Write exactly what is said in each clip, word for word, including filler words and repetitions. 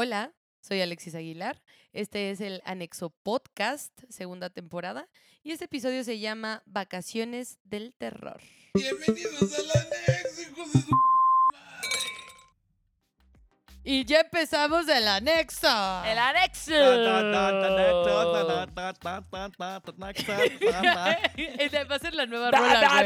Hola, soy Alexis Aguilar. Este es el Anexo Podcast, segunda temporada, y este episodio se llama Vacaciones del Terror. Bienvenidos al Anexo, hijos de su madre. Y ya empezamos el Anexo. El Anexo. Va a ser la nueva rola,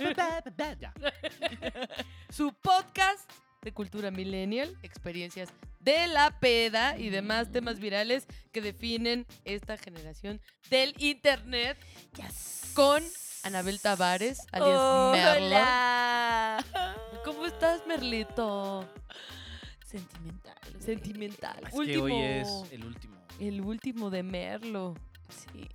güey. Su podcast de cultura millennial, experiencias de la peda y demás temas virales que definen esta generación del internet. Yes. Con Anabel Tavares, alias oh, Merlo. Hola. ¿Cómo estás, Merlito? Sentimental. Sentimental. Es último, que hoy es el último. El último de Merlo. Sí.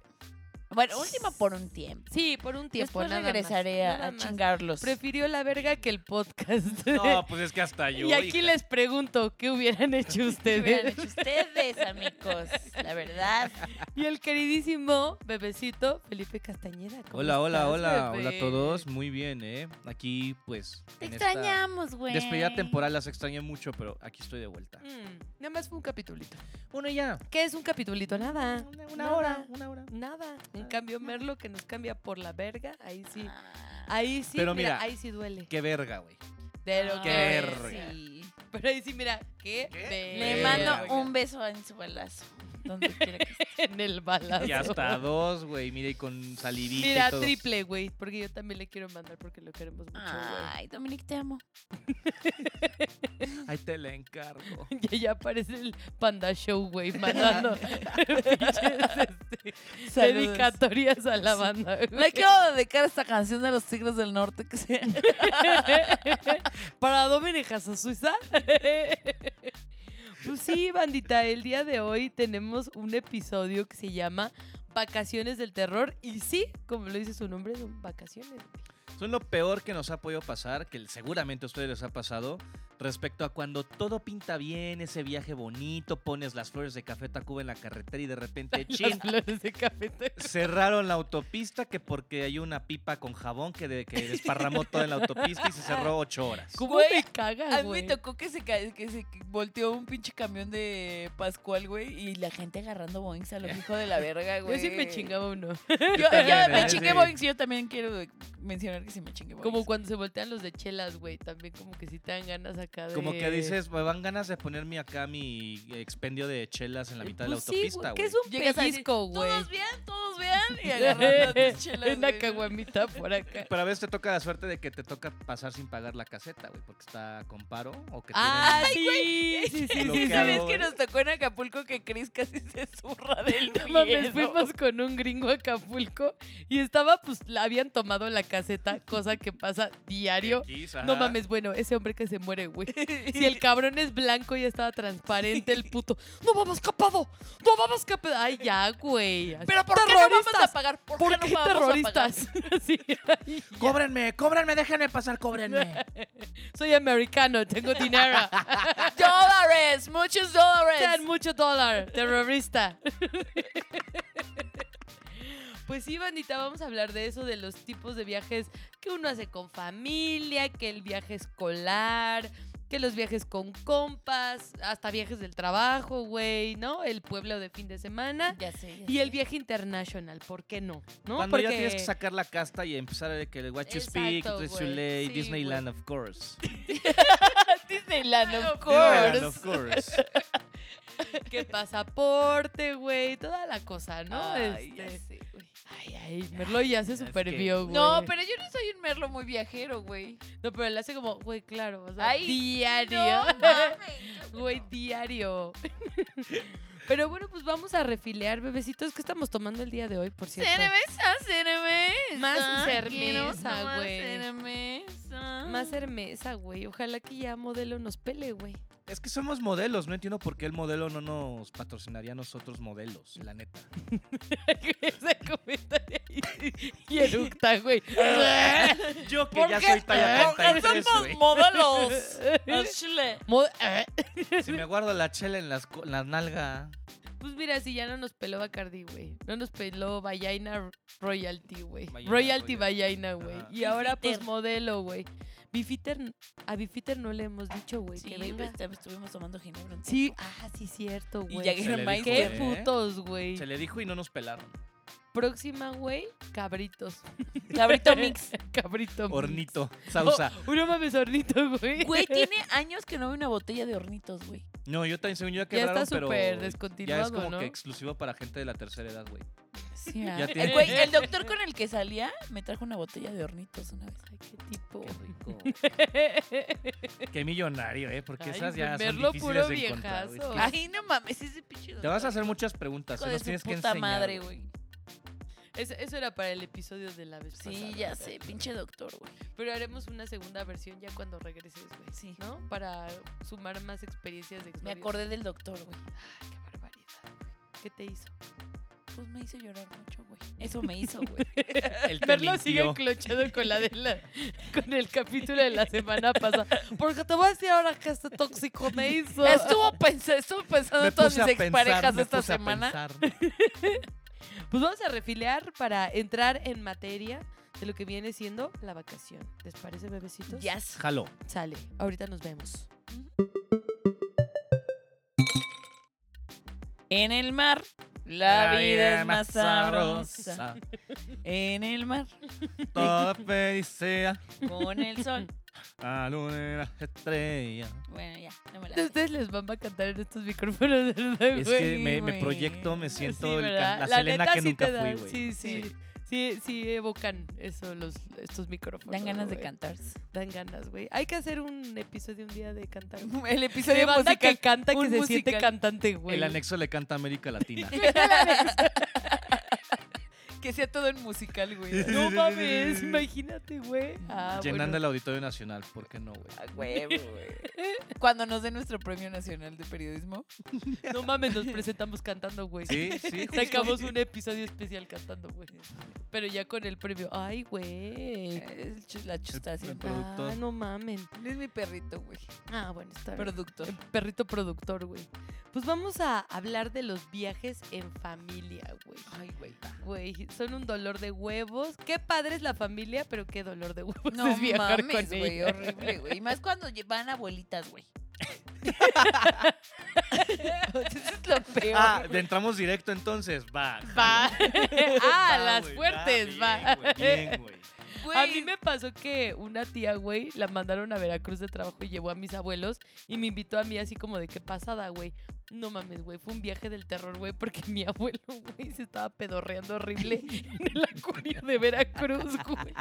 Bueno, última por un tiempo. Sí, por un tiempo. Después nada regresaré más, a, a chingarlos. Prefirió la verga que el podcast. No, pues es que hasta yo. Y aquí hija. Les pregunto, ¿qué hubieran hecho ustedes? ¿Qué hubieran hecho ustedes, amigos? La verdad. Y el queridísimo bebecito Felipe Castañeda. Hola, hola, estás, hola. Bebé? Hola a todos. Muy bien, ¿eh? Aquí, pues... Te extrañamos, güey. Despedida temporal, las extrañé mucho, pero aquí estoy de vuelta. Mm, nada más fue un capitulito. Uno ya. ¿Qué es un capitulito? Nada. Una, una nada. hora. Una hora. Nada. En cambio, Merlo, que nos cambia por la verga, ahí sí, ahí sí, mira, mira, ahí sí duele. Qué verga, güey. De lo ah, que verga. Sí. Pero ahí sí, mira, qué, ¿Qué verga. Le mando un beso en su balazo. Donde quiera que esté. En el balazo. Y hasta dos, güey, mira, y con salidita. Mira, y todo. Triple, güey, porque yo también le quiero mandar porque lo queremos mucho, güey. Ay, Dominique, te amo. Ahí te la encargo. Ya, ya aparece el Panda Show, güey, mandando este, dedicatorias a la banda. Sí. Le quiero dedicar esta canción de los Tigres del Norte que sea. Para Dominique Suiza. Pues sí, bandita, el día de hoy tenemos un episodio que se llama Vacaciones del Terror. Y sí, como lo dice su nombre, son vacaciones. Son lo peor que nos ha podido pasar, que seguramente a ustedes les ha pasado, respecto a cuando todo pinta bien, ese viaje bonito, pones las flores de Café Tacuba en la carretera y de repente, ¡chin! Flores de Café. Cerraron la autopista que porque hay una pipa con jabón que, de, que desparramó toda la autopista y se cerró ocho horas. ¿Cómo te cagas, güey? A mí me tocó que se, que se volteó un pinche camión de Pascual, güey, y la gente agarrando boings a los hijos de la verga, güey. Yo sí me chingaba uno. Yo, yo también, me chingué sí. boings, yo también quiero mencionar que sí me chingué boings. Como cuando se voltean los de chelas, güey, también como que sí te dan ganas acá. De... Como que dices, me van ganas de ponerme acá mi expendio de chelas en la mitad pues de la sí, autopista, güey. ¿Qué es un Llegas pellizco, güey? Todos bien, todos bien. Y agarrando tus chelas, güey. Una caguamita por acá. Pero a veces te toca la suerte de que te toca pasar sin pagar la caseta, güey, porque está con paro o que ah, tienen... ¡Ay, güey! Sí, sí, sí, sí. ¿Sabes que nos tocó en Acapulco que Cris casi se zurra del miedo? Mames, fuimos con un gringo a Acapulco y estaba, pues, la habían tomado la caseta, cosa que pasa diario. X, no mames, bueno, ese hombre que se muere, güey. Si el cabrón es blanco y estaba transparente el puto. ¡No vamos capado! ¡No vamos capado! ¡Ay, ya, güey! ¿Pero por qué no vamos a pagar? ¿Por, ¿Por qué, qué no terroristas? Sí, ay, ¡cóbrenme! ¡Cóbrenme! ¡Déjenme pasar! ¡Cóbrenme! Soy americano, tengo dinero. ¡Dólares! ¡Muchos dólares! Ten mucho dólar, terrorista. Pues sí, bandita, vamos a hablar de eso, de los tipos de viajes que uno hace con familia, que el viaje escolar... Que los viajes con compas, hasta viajes del trabajo, güey, ¿no? El pueblo de fin de semana. Ya sé, ya Y sé. El viaje internacional, ¿por qué no? ¿No? Cuando Porque... ya tienes que sacar la casta y empezar a que What You Speak, Trishule, sí, Disneyland, of course. Disneyland, of course. Disneyland, of course. Que pasaporte, güey, toda la cosa, ¿no? Ay, este... ya sé, güey. Ay, ay, Merlo ya se supervió, güey. No, pero yo no soy un Merlo muy viajero, güey. No, pero él hace como, güey, claro, o sea, ay, diario. No, güey, no. Diario. Pero bueno, pues vamos a refilear, bebecitos. ¿Qué estamos tomando el día de hoy, por cierto? Cerveza, cerveza. Más cerveza, güey. Más cerveza, güey. Ojalá que ya modelo nos pele, güey. Es que somos modelos, no entiendo por qué el modelo no nos patrocinaría a nosotros modelos, la neta. Ese comentario y eructa, güey. Yo que ya soy talla treinta y tres, güey. ¿Por qué somos modelos? Si me guardo la chela en las, en las nalgas. Pues mira, si ya no nos peló Bacardi, güey. No nos peló Vallaina Royalty, güey. Royalty Vallaina, güey. Y ahora, pues, modelo, güey. Bifiter, a Bifiter no le hemos dicho, güey. Sí, que venga. Estuvimos tomando ginebra. Sí, ah, sí, cierto, güey. Y ya dijo, qué eh? putos, güey. Se le dijo y no nos pelaron. Próxima, güey, cabritos. Cabrito mix. Cabrito mix. Hornito, salsa. Oh, uno mames, hornito, güey. Güey, tiene años que no veo una botella de hornitos, güey. No, yo también, según yo, ya quebraron, pero... Ya está súper descontinuado, ¿no? Ya es como, ¿no?, que exclusivo para gente de la tercera edad, güey. Sí, ah. el, güey, el doctor con el que salía me trajo una botella de hornitos una vez. Ay, qué tipo. Qué rico. Qué millonario, ¿eh? Porque ay, esas ya son difíciles de encontrar. Viejazo. Ay, no mames, ese pinche doctor. Te vas a hacer muchas preguntas, se nos tienes que enseñar. Puta madre, güey. Eso, eso era para el episodio de la vez sí, pasada. Sí, ya sé, pinche doctor, güey. Pero haremos una segunda versión ya cuando regreses, güey. Sí. ¿No? Para sumar más experiencias de exnovios. Me acordé del doctor, güey. Ay, qué barbaridad. ¿Qué te hizo? Pues me hizo llorar mucho, güey. Eso me hizo, güey. El Perlo sigue enclochado con la de la, con el capítulo de la semana pasada. Porque te voy a decir ahora que este tóxico me hizo. Estuvo, pens- estuvo pensando en todas mis exparejas esta semana. Pues vamos a refiliar para entrar en materia de lo que viene siendo la vacación. ¿Les parece, bebecitos? Yes. Jalo. Sale. Ahorita nos vemos. En el mar. La, la vida, vida es más sabrosa. sabrosa. En el mar. Toda felicidad. Con el sol. A luna estrella. Bueno, ya, no me la... Ustedes les van a cantar en estos micrófonos, ¿verdad? Es que me, me proyecto, me siento sí, el can... la, la Selena que sí nunca fui, güey. Sí, sí, sí. Sí, sí evocan eso, los, estos micrófonos. Dan ganas, wey, de cantar. Dan ganas, güey. Hay que hacer un episodio un día de cantar. El episodio de banda musical, que canta, que se musical. Siente cantante, güey. El anexo le canta América Latina. Que sea todo en musical, güey. No mames, imagínate, güey. Ah, Llenando bueno. el Auditorio Nacional, ¿por qué no, güey? Ah, güey, güey. Cuando nos den nuestro Premio Nacional de Periodismo. No mames, nos presentamos cantando, güey. Sí, sí. Sacamos un episodio especial cantando, güey. Pero ya con el premio. Ay, güey. La chustación. Ah, no mamen. Es mi perrito, güey. Ah, bueno, está bien. Productor. El perrito productor, güey. Pues vamos a hablar de los viajes en familia, güey. Ay, güey. Güey, son un dolor de huevos. Qué padre es la familia, pero qué dolor de huevos no es viajar mames, con güey, ella. Horrible, güey. Y más cuando van abuelitas, güey. Eso es lo peor. Ah, entramos directo entonces. Va. Va. Ah, va, las wey, fuertes, va. Bien, güey. A mí me pasó que una tía, güey, la mandaron a Veracruz de trabajo y llevó a mis abuelos y me invitó a mí así como de qué pasada, güey. No mames, güey, fue un viaje del terror, güey, porque mi abuelo, güey, se estaba pedorreando horrible en el acuario de Veracruz, güey.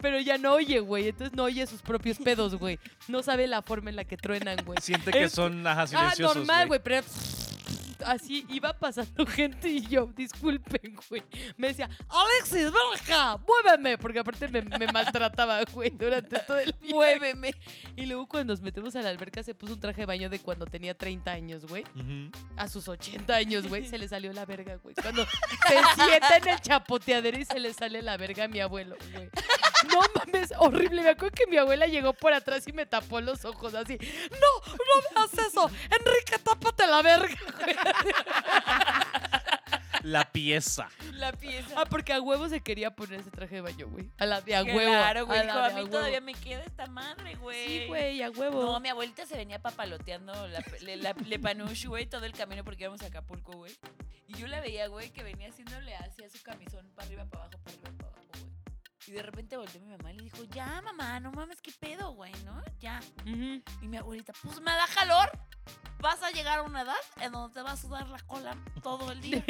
Pero ya no oye, güey, entonces no oye sus propios pedos, güey. No sabe la forma en la que truenan, güey. Siente que es... son las silenciosos. Ah, normal, güey, pero... Así iba pasando gente y yo, disculpen, güey. Me decía, Alexis, baja, muéveme. Porque aparte me, me maltrataba, güey, durante todo el viaje. Muéveme. Y luego cuando nos metemos a la alberca se puso un traje de baño de cuando tenía treinta años, güey. Uh-huh. A sus ochenta años, güey, se le salió la verga, güey. Cuando se sienta en el chapoteadero y se le sale la verga a mi abuelo, güey. No mames, horrible. Me acuerdo que mi abuela llegó por atrás y me tapó los ojos así. No, no me hagas eso. Enrique, tápate la verga, güey. La pieza. La pieza. Ah, porque a huevo se quería poner ese traje de baño, güey. A la de a huevo. Claro, güey. A, hijo, a mí a todavía me queda esta madre, güey. Sí, güey, a huevo. No, mi abuelita se venía papaloteando la, le, la, le panush, güey, todo el camino porque íbamos a Acapulco, güey. Y yo la veía, güey, que venía haciéndole así a su camisón para arriba, para abajo, para arriba, para abajo, güey. Y de repente volteó mi mamá y le dijo, ya, mamá, no mames, qué pedo, güey, ¿no? Ya. Uh-huh. Y mi abuelita, pues me da calor. Vas a llegar a una edad en donde te va a sudar la cola todo el día.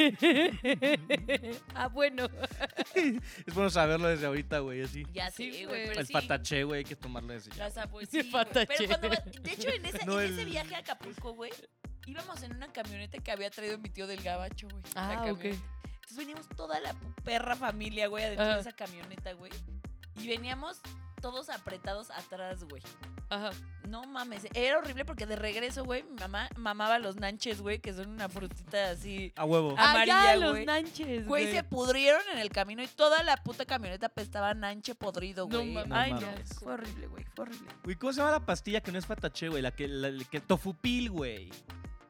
Ah, bueno. Es bueno saberlo desde ahorita, güey, así. Ya sí, sí güey. Pero el sí. pataché, güey, hay que tomarlo desde ya. Pues, sí, pero cuando va... De hecho, en ese, no en el... ese viaje a Acapulco, güey, íbamos en una camioneta que había traído mi tío del Gabacho, güey. Ah, ok. Entonces veníamos toda la perra familia, güey, adentro ah. de esa camioneta, güey. Y veníamos todos apretados atrás, güey. Ajá. No mames, era horrible porque de regreso, güey, mi mamá mamaba los nanches, güey, que son una frutita así a huevo. Amarilla, güey. Los nanches, güey, se pudrieron en el camino y toda la puta camioneta pestaba nanche podrido, güey. No mames. Ay, no, mames. Fue horrible, güey, fue horrible. Güey, ¿cómo se llama la pastilla que no es pataché, güey? La que la, el que tofupil, güey.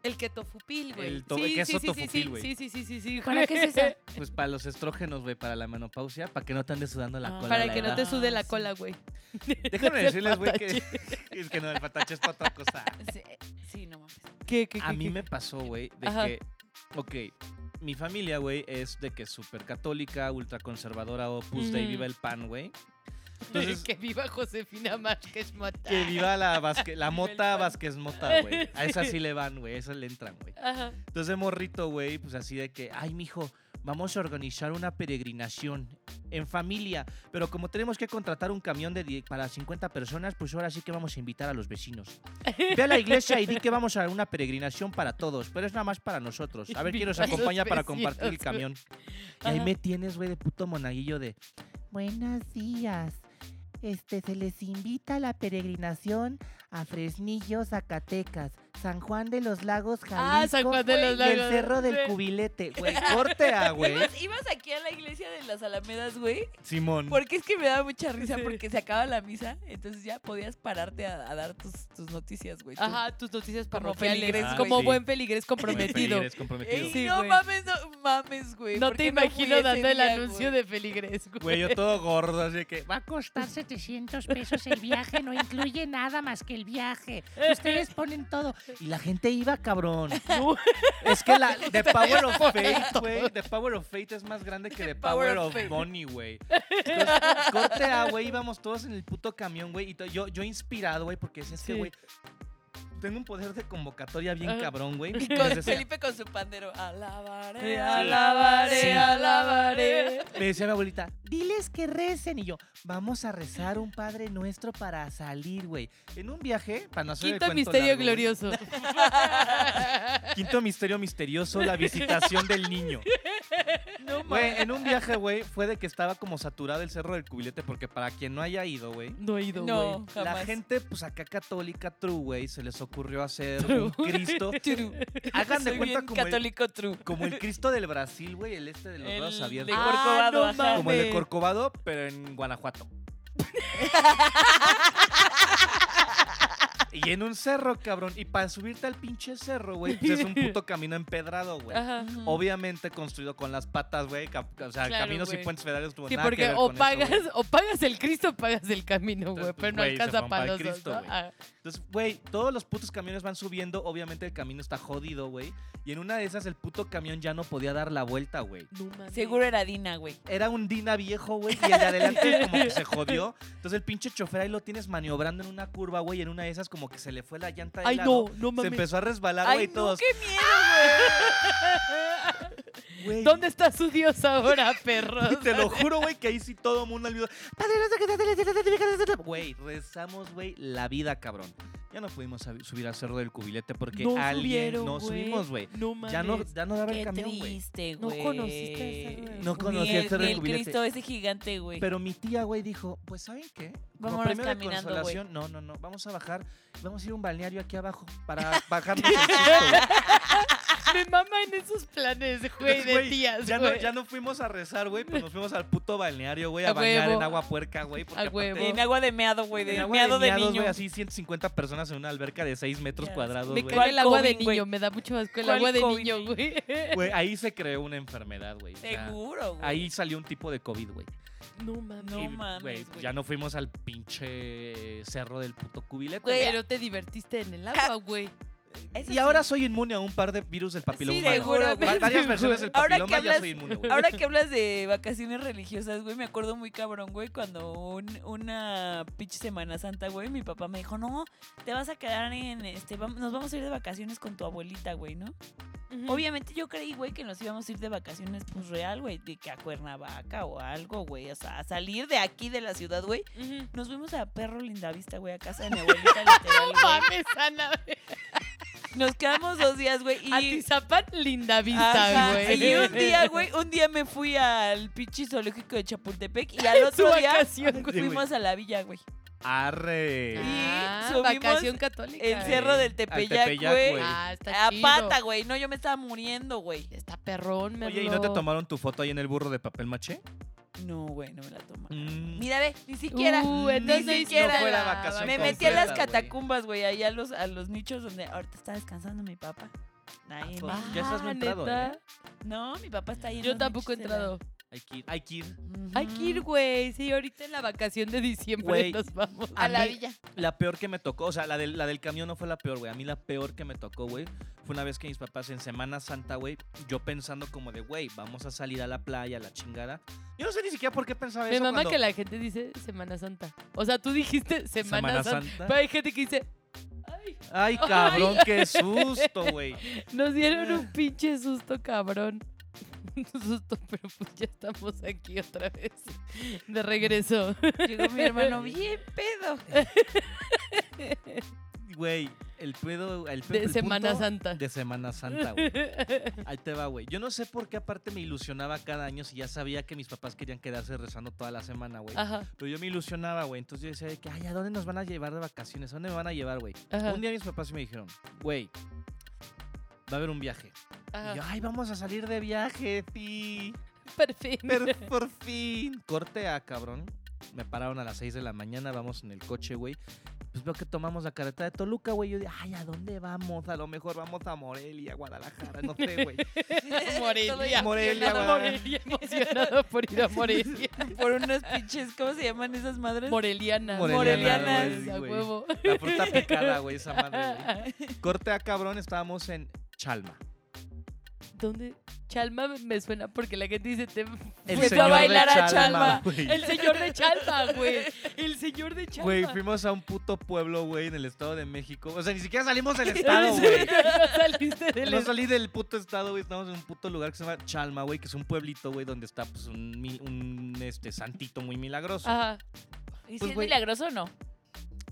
El que tofupil, güey. El to- sí, queso sí, tofupil, güey. Sí sí sí, sí, sí, sí, sí. ¿Para qué es eso? Pues para los estrógenos, güey, para la menopausia, para que no te andes sudando la ah, cola. Para que no edad. te sude la cola, güey. Sí. Déjenme decirles, güey, que es que no, el patache es para otra cosa. Sí, sí, no mames. ¿Qué, qué, qué, a qué, mí qué? me pasó, güey, de Ajá. que, ok, mi familia, güey, es de que súper católica, ultraconservadora, Opus mm. Dei, viva el pan, güey. Entonces, que viva Josefina Vázquez Mota. Que viva la, Vázquez, la mota Vázquez Mota, güey. A esa sí le van, güey. A esa le entran, güey. Entonces, de morrito, güey, pues así de que, ay, mijo, vamos a organizar una peregrinación en familia. Pero como tenemos que contratar un camión de die- para cincuenta personas, pues ahora sí que vamos a invitar a los vecinos. Ve a la iglesia y di que vamos a una peregrinación para todos, pero es nada más para nosotros. A ver quién nos acompaña para compartir el camión. Y ahí me tienes, güey, de puto monaguillo de... Buenos días. Este, se les invita a la peregrinación a Fresnillo, Zacatecas, San Juan de los Lagos, Jalisco, ah, San Juan de los Lagos. Y el Cerro del sí. Cubilete, güey, corte a, güey. ¿Ibas, ibas aquí a la iglesia de las Alamedas, güey? Simón. Porque es que me daba mucha risa, sí. porque se acaba la misa, entonces ya podías pararte a, a dar tus, tus noticias, güey. Ajá, tus noticias parroquiales. Como, ah, como sí. buen peligrés comprometido. Buen peligrés comprometido. Ey, sí, no, mames, no mames, güey. No te imagino no dando el día, anuncio güey. de peligrés, güey. Güey, yo todo gordo, así que va a costar setecientos pesos el viaje, no incluye nada más que el viaje. Ustedes ponen todo. Y la gente iba, cabrón. No. Es que la The Power of Fate, güey. The Power of Fate es más grande que The Power, Power of, of Money, güey. Corte A, güey. Íbamos todos en el puto camión, güey. Y to- yo, yo inspirado, güey, porque es sí. que, güey, tengo un poder de convocatoria bien cabrón, güey. Y con Felipe con su pandero. Alabaré, alabaré, sí. alabaré. Me decía mi abuelita, diles que recen. Y yo, vamos a rezar un Padre Nuestro para salir, güey. En un viaje, para no hacer el cuento largo. Quinto misterio glorioso. Quinto misterio misterioso, la visitación del niño. No, güey, en un viaje, güey, fue de que estaba como saturado el Cerro del Cubilete, porque para quien no haya ido, güey. No he ido, güey. No, la gente, pues acá católica, true, güey, se les ocurrió hacer true. un Cristo. True. Hagan de Soy cuenta como católico, el, true. como el Cristo del Brasil, güey, el este de los brazos abiertos. El de Corcovado. Ah, no, como el de Corcovado, pero en Guanajuato. Y en un cerro, cabrón. Y para subirte al pinche cerro, güey, pues es un puto camino empedrado, güey. Obviamente construido con las patas, güey. O sea, claro, caminos wey. y puentes federales. Sí, nada porque que ver o, con pagas, eso, o pagas el Cristo o pagas el camino, güey. Pero no wey, alcanza para los Cristo, dos, ¿no? Ah. Entonces, güey, todos los putos camiones van subiendo. Obviamente el camino está jodido, güey. Y en una de esas el puto camión ya no podía dar la vuelta, güey. No, seguro era Dina, güey. Era un Dina viejo, güey. Y el de adelante como que se jodió. Entonces el pinche chofer ahí lo tienes maniobrando en una curva, güey. En una de esas como Como que se le fue la llanta de Ay, lado. no, no mames. Se empezó a resbalar, güey, no, todos. ¡Qué miedo, güey! ¿Dónde está su Dios ahora, perros? Te lo juro, güey, que ahí sí todo el mundo ayudó. Güey, rezamos, güey, la vida, cabrón. Ya no pudimos subir al Cerro del Cubilete porque no alguien subieron, no wey. subimos, güey. No mames. Ya no, ya no daba Qué el camión, güey. No conociste el Cerro del Cubilete. No conocí el, el Cerro del Cubilete. El Cristo ese gigante, güey. Pero mi tía, güey, dijo, pues, ¿saben qué? Vamos caminando, güey. No, no, no. Vamos a bajar. Vamos a ir a un balneario aquí abajo para bajarnos el susto. Me mama en esos planes, güey, de tías, ya no, ya no fuimos a rezar, güey, pues nos fuimos al puto balneario, güey, a, a bañar huevo. en agua puerca, güey. En agua de meado, güey, de, de meado de, de niño. Wey, así ciento cincuenta personas en una alberca de seis metros yes. cuadrados, güey. Me cae el agua de niño, wey. me da mucho asco el agua de COVID? niño, güey. Güey, ahí se creó una enfermedad, güey. Seguro, güey. O sea, ahí salió un tipo de COVID, güey. No mames, no mames, wey, wey. Ya no fuimos al pinche cerro del puto cubilete. Wey, pero te divertiste en el agua, güey. Y sí. ahora soy inmune a un par de virus del papiloma sí, humano. Va- varias versiones del papiloma ya hablas, soy inmune, güey. Ahora que hablas de vacaciones religiosas, güey, me acuerdo muy cabrón, güey, cuando un, una pinche Semana Santa, güey, mi papá me dijo, no, te vas a quedar en este, vamos, nos vamos a ir de vacaciones con tu abuelita, güey, ¿no? Uh-huh. Obviamente yo creí, güey, que nos íbamos a ir de vacaciones, pues, real, güey, de que a Cuernavaca o algo, güey, o sea, a salir de aquí de la ciudad, güey. Uh-huh. Nos fuimos a Perro Lindavista, güey, a casa de mi abuelita literal, güey. No mames, Ana, güey. Nos quedamos dos días, güey. Y... Atizapán, linda vista, güey. Y un día, güey, un día me fui al pinche zoológico de Chapultepec y al otro día vacación, fuimos wey. a la villa, güey. Arre. Ah, y subimos vacación católica, el cerro eh. del Tepeyac, güey. Ah, está chido. A pata, güey. No, yo me estaba muriendo, güey. Está perrón, me Oye, lo... ¿y no te tomaron tu foto ahí en el burro de papel maché? No, güey, no me la tomo. Mm. Mira, ve, ni siquiera. Uh, entonces ni siquiera. No fue la vacación me metí completa, a las catacumbas, güey, ahí a los, a los nichos donde ahorita está descansando mi papá. Ahí, ah, ya estás no entrado, ¿eh? No, mi papá está ahí. Yo en tampoco he entrado. Hay que ir, hay que ir. Uh-huh. Hay que ir, güey. Sí, ahorita en la vacación de diciembre wey, nos vamos. A, a la mí, villa. La peor que me tocó, o sea, la del, la del camión no fue la peor, güey. A mí la peor que me tocó, güey, fue una vez que mis papás en Semana Santa, güey, yo pensando como de, güey, vamos a salir a la playa, a la chingada. Yo no sé ni siquiera por qué pensaba mi eso. Mi mamá cuando... que la gente dice Semana Santa. O sea, tú dijiste Semana, Semana Santa. Santa. Pero hay gente que dice... Ay, ay cabrón, ay. Qué susto, güey. Nos dieron un pinche susto, cabrón. Un susto, pero pues ya estamos aquí otra vez. De regreso. Llegó mi hermano bien pedo. Güey, el pedo... El pedo de el Semana Santa. De Semana Santa, güey. Ahí te va, güey. Yo no sé por qué aparte me ilusionaba cada año si ya sabía que mis papás querían quedarse rezando toda la semana, güey. Pero yo me ilusionaba, güey. Entonces yo decía de que, ay, ¿a dónde nos van a llevar de vacaciones? ¿A dónde me van a llevar, güey? Un día mis papás me dijeron, güey, va a haber un viaje. Ajá. Y yo, ay, vamos a salir de viaje, pi. Por fin. Pero por fin. Corte A, cabrón. Me pararon a las seis de la mañana, vamos en el coche, güey. Pues veo que tomamos la carretera de Toluca, güey. Yo digo, ay, ¿a dónde vamos? A lo mejor vamos a Morelia, Guadalajara, no sé, güey. Morelia. Morelia, Morelia, emocionado por ir a Morelia. Por unas pinches, ¿cómo se llaman esas madres? Morelianas. Morelianas. Morelianas, güey. A huevo. La fruta picada, güey, esa madre, güey. Corte A, cabrón, estábamos en Chalma. ¿Dónde? Chalma me suena porque la gente dice te fue a bailar a Chalma. Chalma. El señor de Chalma, güey. El señor de Chalma. Güey, fuimos a un puto pueblo, güey, en el Estado de México. O sea, ni siquiera salimos del estado, güey. No saliste del No salí del puto estado, güey. Estamos en un puto lugar que se llama Chalma, güey, que es un pueblito, güey, donde está pues un, un este santito muy milagroso. Ajá. ¿Y pues, si es wey, milagroso o no?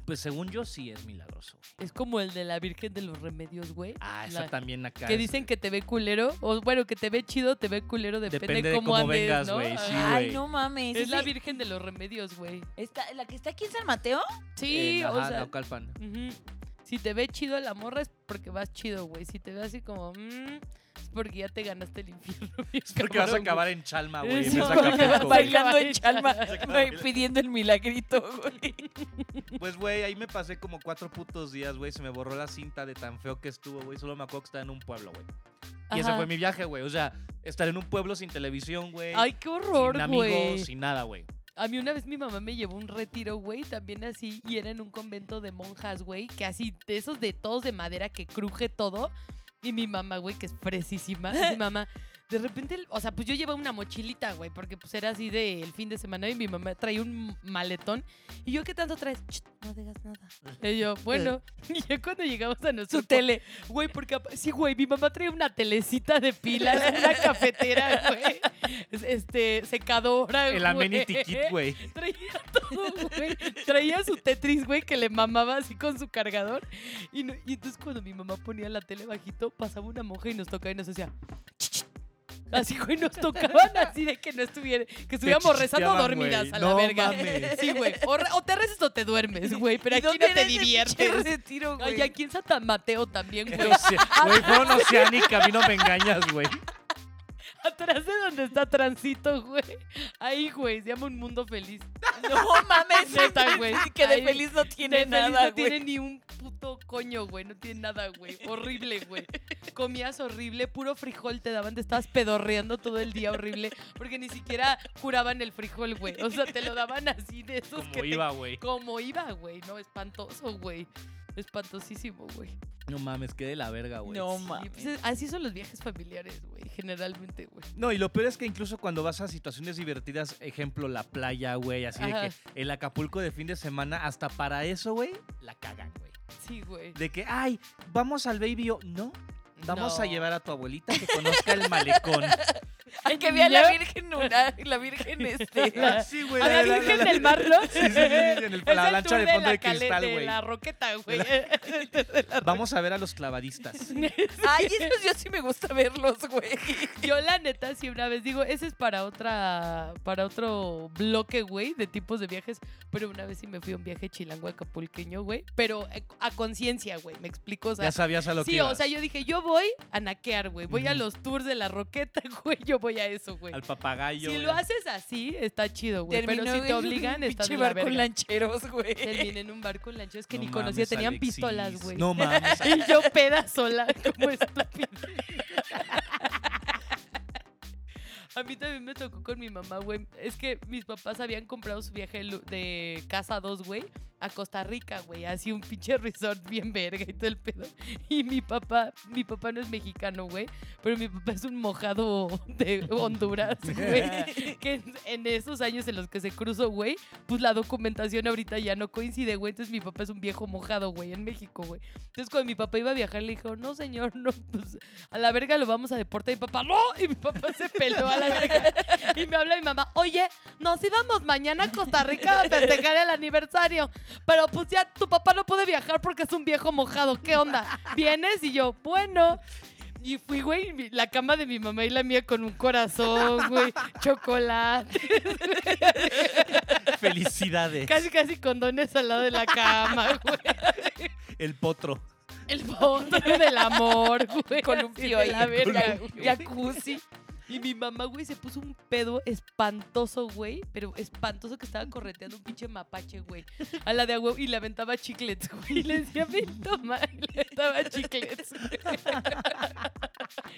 Pues según yo sí es milagroso. Güey. Es como el de la Virgen de los Remedios, güey. Ah, esa la, también acá. Que dicen que te ve culero, o bueno, que te ve chido, te ve culero, depende, depende de cómo, cómo andes, vengas, ¿no? Güey, sí, ay, güey. No mames. Es sí. La Virgen de los Remedios, güey. ¿Esta, ¿La que está aquí en San Mateo? Sí, eh, o ajá, sea. Naucalpan. Uh-huh. Si te ve chido la morra es porque vas chido, güey. Si te ve así como... Mmm, es porque ya te ganaste el infierno. Es porque cabrón, vas a acabar güey. En Chalma, güey. No, vas bailando en Chalma, güey, pidiendo el milagrito, güey. Pues, güey, ahí me pasé como cuatro putos días, güey. Se me borró la cinta de tan feo que estuvo, güey. Solo me acuerdo que estaba en un pueblo, güey. Y ajá. Ese fue mi viaje, güey. O sea, estar en un pueblo sin televisión, güey. Ay, qué horror, güey. Sin amigos, güey. Sin nada, güey. A mí una vez mi mamá me llevó un retiro, güey, también así. Y era en un convento de monjas, güey. Que así, de esos de todos de madera que cruje todo. Y mi mamá, güey, que es fresísima, mi mamá, de repente, o sea, pues yo llevaba una mochilita, güey, porque pues era así de el fin de semana y mi mamá traía un maletón. Y yo, ¿qué tanto traes? No digas nada. Y yo, bueno, y ya cuando llegamos a nuestro... Su tele. Güey, porque, sí, güey, mi mamá traía una telecita de pilas, una cafetera, güey, este, secadora, güey. El amenity kit, güey. Traía todo, güey. Traía su Tetris, güey, que le mamaba así con su cargador. Y, no, y entonces cuando mi mamá ponía la tele bajito, pasaba una monja y nos tocaba y nos decía... Así, güey, nos tocaban así de que no estuviera, que estuviéramos rezando dormidas, wey. A la no verga. Mames. Sí, güey. O, o te rezas o te duermes, güey. Pero aquí no te diviertes. Retiro, ay, aquí en San Mateo también, güey. Güey, fueron Oceánica, a mí no me engañas, güey. Atrás de donde está Tránsito, güey. Ahí, güey, se llama Un Mundo Feliz. No mames, neta, güey. Que de ahí, feliz no tiene de nada, güey. No tiene ni un puto coño, güey. No tiene nada, güey. Horrible, güey. Comías horrible, puro frijol te daban. Te estabas pedorreando todo el día horrible. Porque ni siquiera curaban el frijol, güey. O sea, te lo daban así de esos como que... Iba, te... Como iba, güey. Como iba, güey. No, espantoso, güey. Espantosísimo, güey. No mames, qué de la verga, güey. No mames. Sí, pues, así son los viajes familiares, güey, generalmente, güey. No, y lo peor es que incluso cuando vas a situaciones divertidas, ejemplo, la playa, güey, así ajá. De que el Acapulco de fin de semana, hasta para eso, güey, la cagan, güey. Sí, güey. De que, ay, vamos al Baby O. No, vamos no. a llevar a tu abuelita que conozca el malecón. Hay que ver a la Virgen una, la Virgen este. Sí, güey. A la, la, la Virgen la, la, del Mar, ¿no? Sí, sí, sí, sí, en el, la lancha de fondo de, de cristal, güey. De la roqueta, güey. Vamos a ver a los clavadistas. Ay, esos yo sí me gusta verlos, güey. Yo la neta sí una vez digo, ese es para otra para otro bloque, güey, de tipos de viajes, pero una vez sí me fui a un viaje chilango acapulqueño, güey, pero a conciencia, güey, me explico, o sea, ya sabías a lo sí, que Sí, o sea, yo dije, yo voy a naquear, güey, voy mm. a los tours de la roqueta, güey, yo voy a eso, güey. Al papagayo. Si güey. Lo haces así, está chido, güey. Terminó, pero si te obligan, estás en un barco con lancheros, güey. Terminé en un barco con lancheros que no ni mames, conocía. Tenían Alexis. Pistolas, güey. No mames. Y yo peda sola, como estúpida. A mí también me tocó con mi mamá, güey. Es que mis papás habían comprado su viaje de casa dos, güey, a Costa Rica, güey. Así un pinche resort bien verga y todo el pedo. Y mi papá, mi papá no es mexicano, güey, pero mi papá es un mojado de Honduras, güey. Que en esos años en los que se cruzó, güey, pues la documentación ahorita ya no coincide, güey. Entonces mi papá es un viejo mojado, güey, en México, güey. Entonces cuando mi papá iba a viajar, le dijo, no, señor, no, pues a la verga lo vamos a deportar. Y mi papá, no, y mi papá se peló a la verga. Y me habla mi mamá, oye, nos íbamos mañana a Costa Rica a festejar el aniversario, pero pues ya tu papá no puede viajar porque es un viejo mojado, ¿qué onda? ¿Vienes? Y yo, bueno... Y fui, güey, la cama de mi mamá y la mía con un corazón, güey, chocolate. Felicidades. Casi, casi condones al lado de la cama, güey. El potro. El potro del amor, güey. Con un fío ahí. A ver, la jacuzzi. Y mi mamá, güey, se puso un pedo espantoso, güey, pero espantoso que estaba correteando un pinche mapache, güey, a la de agua, y le aventaba chiclets, güey, y le decía, ven, toma, y le aventaba chiclets. Güey.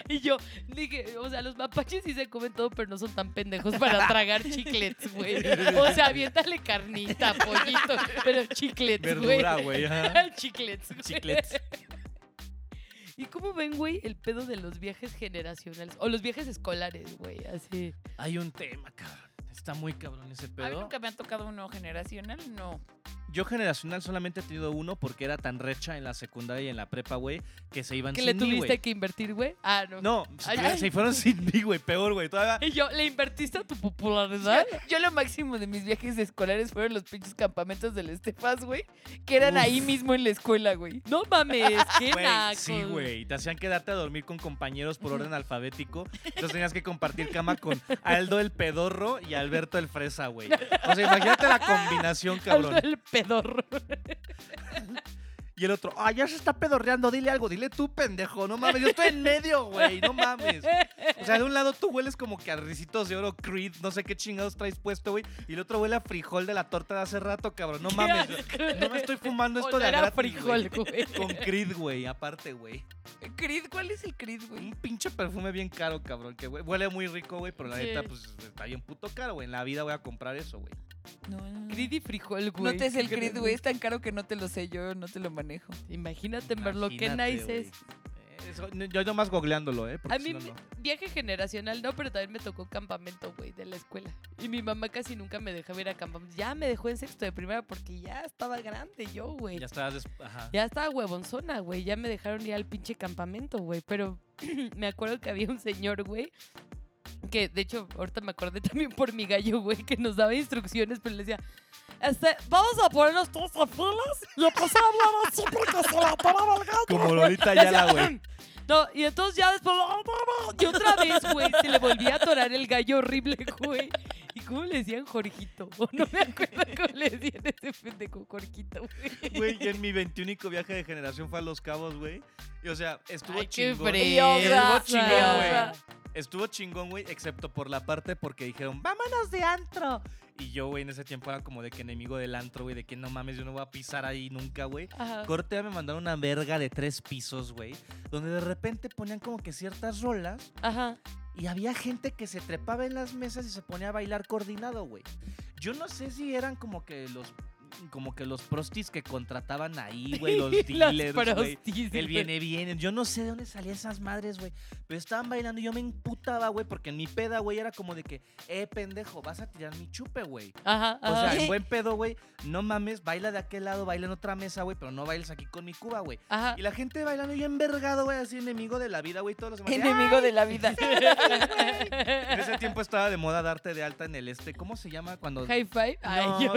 Y yo dije, o sea, los mapaches sí se comen todo, pero no son tan pendejos para tragar chiclets, güey. O sea, aviéntale carnita, pollito, pero chiclets, verdura, güey. Verdura, güey. ¿Ah? Chiclets, güey. Chiclets. ¿Y cómo ven, güey, el pedo de los viajes generacionales? O los viajes escolares, güey, así. Hay un tema, cabrón. Está muy cabrón ese pedo. A mí nunca me han tocado uno generacional, no. Yo generacional solamente he tenido uno porque era tan recha en la secundaria y en la prepa, güey, que se iban sin mí, güey. ¿Que le tuviste que invertir, güey? Ah, no. No, ay, se, ay. se fueron sin mí, güey, peor, güey. Todavía... ¿Y yo? ¿Le invertiste a tu popularidad? Yo, yo lo máximo de mis viajes escolares fueron los pinches campamentos del Estefaz, güey, que eran Uf. ahí mismo en la escuela, güey. No mames, qué güey, naco. Sí, güey, te hacían quedarte a dormir con compañeros por orden alfabético. Entonces tenías que compartir cama con Aldo el pedorro y Alberto el fresa, güey. O sea, imagínate la combinación, cabrón. Aldo el pedorro. Y el otro, ah, ya se está pedorreando, dile algo, dile tú, pendejo, no mames, yo estoy en medio, güey, no mames. O sea, de un lado tú hueles como que a Ricitos de Oro, Creed, no sé qué chingados traes puesto, güey, y el otro huele a frijol de la torta de hace rato, cabrón, no mames, no me estoy fumando esto de gratis, frijol, güey. Con Creed, güey, aparte, güey. ¿Creed? ¿Cuál es el Creed, güey? Un pinche perfume bien caro, cabrón, que güey, huele muy rico, güey, pero la neta, sí. pues, está bien puto caro, güey, en la vida voy a comprar eso, güey. No, no. Creed y frijol, güey. No te es el Creed, güey. Es tan caro que no te lo sé, yo no te lo manejo. Imagínate, Merlo, qué nice, wey. Es. Eso, yo nomás googleándolo, ¿eh? Porque a mí, si no, no. viaje generacional no, pero también me tocó campamento, güey, de la escuela. Y mi mamá casi nunca me dejaba ir a campamento. Ya me dejó en sexto de primaria porque ya estaba grande yo, güey. Ya estaba, des... Ajá. Ya estaba huevonzona, güey. Ya me dejaron ir al pinche campamento, güey. Pero me acuerdo que había un señor, güey, que de hecho ahorita me acordé también por mi gallo, güey, que nos daba instrucciones, pero le decía, este, vamos a ponernos todos a filas, y empecé a hablar así porque se la tomaba el gato. Como Lolita Yala, güey. No, y entonces ya después, y otra vez, güey, se le volvía a atorar el gallo horrible, güey. ¿Y cómo le decían Jorgito? Oh, no me acuerdo cómo le decían ese pendejo Jorgito, güey. Güey, y en mi veintiúnico viaje de generación fue a Los Cabos, güey. Y o sea, estuvo Ay, chingón. Qué estuvo chingón, güey. Estuvo chingón, güey, excepto por la parte porque dijeron, vámonos de antro. Y yo, güey, en ese tiempo era como de que enemigo del antro, güey, de que no mames, yo no voy a pisar ahí nunca, güey. Cortea me mandaron una verga de tres pisos, güey, donde de repente ponían como que ciertas rolas. Ajá. Y había gente que se trepaba en las mesas y se ponía a bailar coordinado, güey. Yo no sé si eran como que los... como que los prostis que contrataban ahí, güey, los dealers, güey, el viene, viene, yo no sé de dónde salían esas madres, güey, pero estaban bailando y yo me imputaba, güey, porque en mi peda, güey, era como de que, eh, pendejo, vas a tirar mi chupe, güey. Ajá, ajá. O sea, en buen pedo, güey, no mames, baila de aquel lado, baila en otra mesa, güey, pero no bailes aquí con mi cuba, güey. Y la gente bailando y envergado, güey, así, enemigo de la vida, güey, todos los demás. Enemigo ¡ay! De la vida. En ese tiempo estaba de moda darte de alta en el este, ¿cómo se llama? Cuando... High five. No, ay, yo...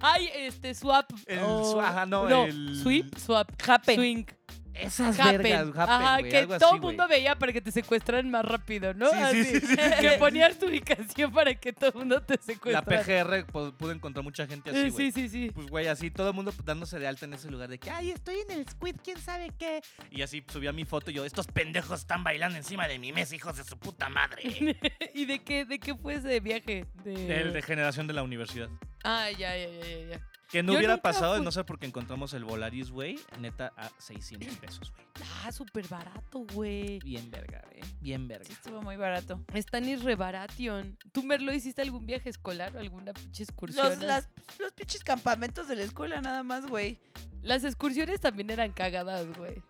Ay, este, swap. El oh, swap, ajá, no, no el... Sweep, swap, happen. Swing. Esas happen. Vergas, happen, ajá, wey, que algo todo el mundo veía para que te secuestraran más rápido, ¿no? Sí, así, sí, sí, sí, que sí. Ponías tu ubicación para que todo el mundo te secuestrara. La P G R, pues, pude encontrar mucha gente así, güey. Sí, sí, sí. Pues, güey, así todo el mundo dándose de alta en ese lugar de que, ay, estoy en el squid, quién sabe qué. Y así subía mi foto y yo, estos pendejos están bailando encima de mi mesa, hijos de su puta madre. ¿Y de qué, de qué fue ese viaje? De... Del de generación de la universidad. Ah, ya, ya, ya, ya. Que no yo hubiera pasado, fui... no sé, porque encontramos el Volaris, güey, neta, a seiscientos pesos, güey. Ah, súper barato, güey. Bien verga, eh. Bien verga. Sí, estuvo muy barato. Están irrebaration. ¿Tú, Merlo, hiciste algún viaje escolar o alguna pinche excursión? Los, las, los pinches campamentos de la escuela, nada más, güey. Las excursiones también eran cagadas, güey.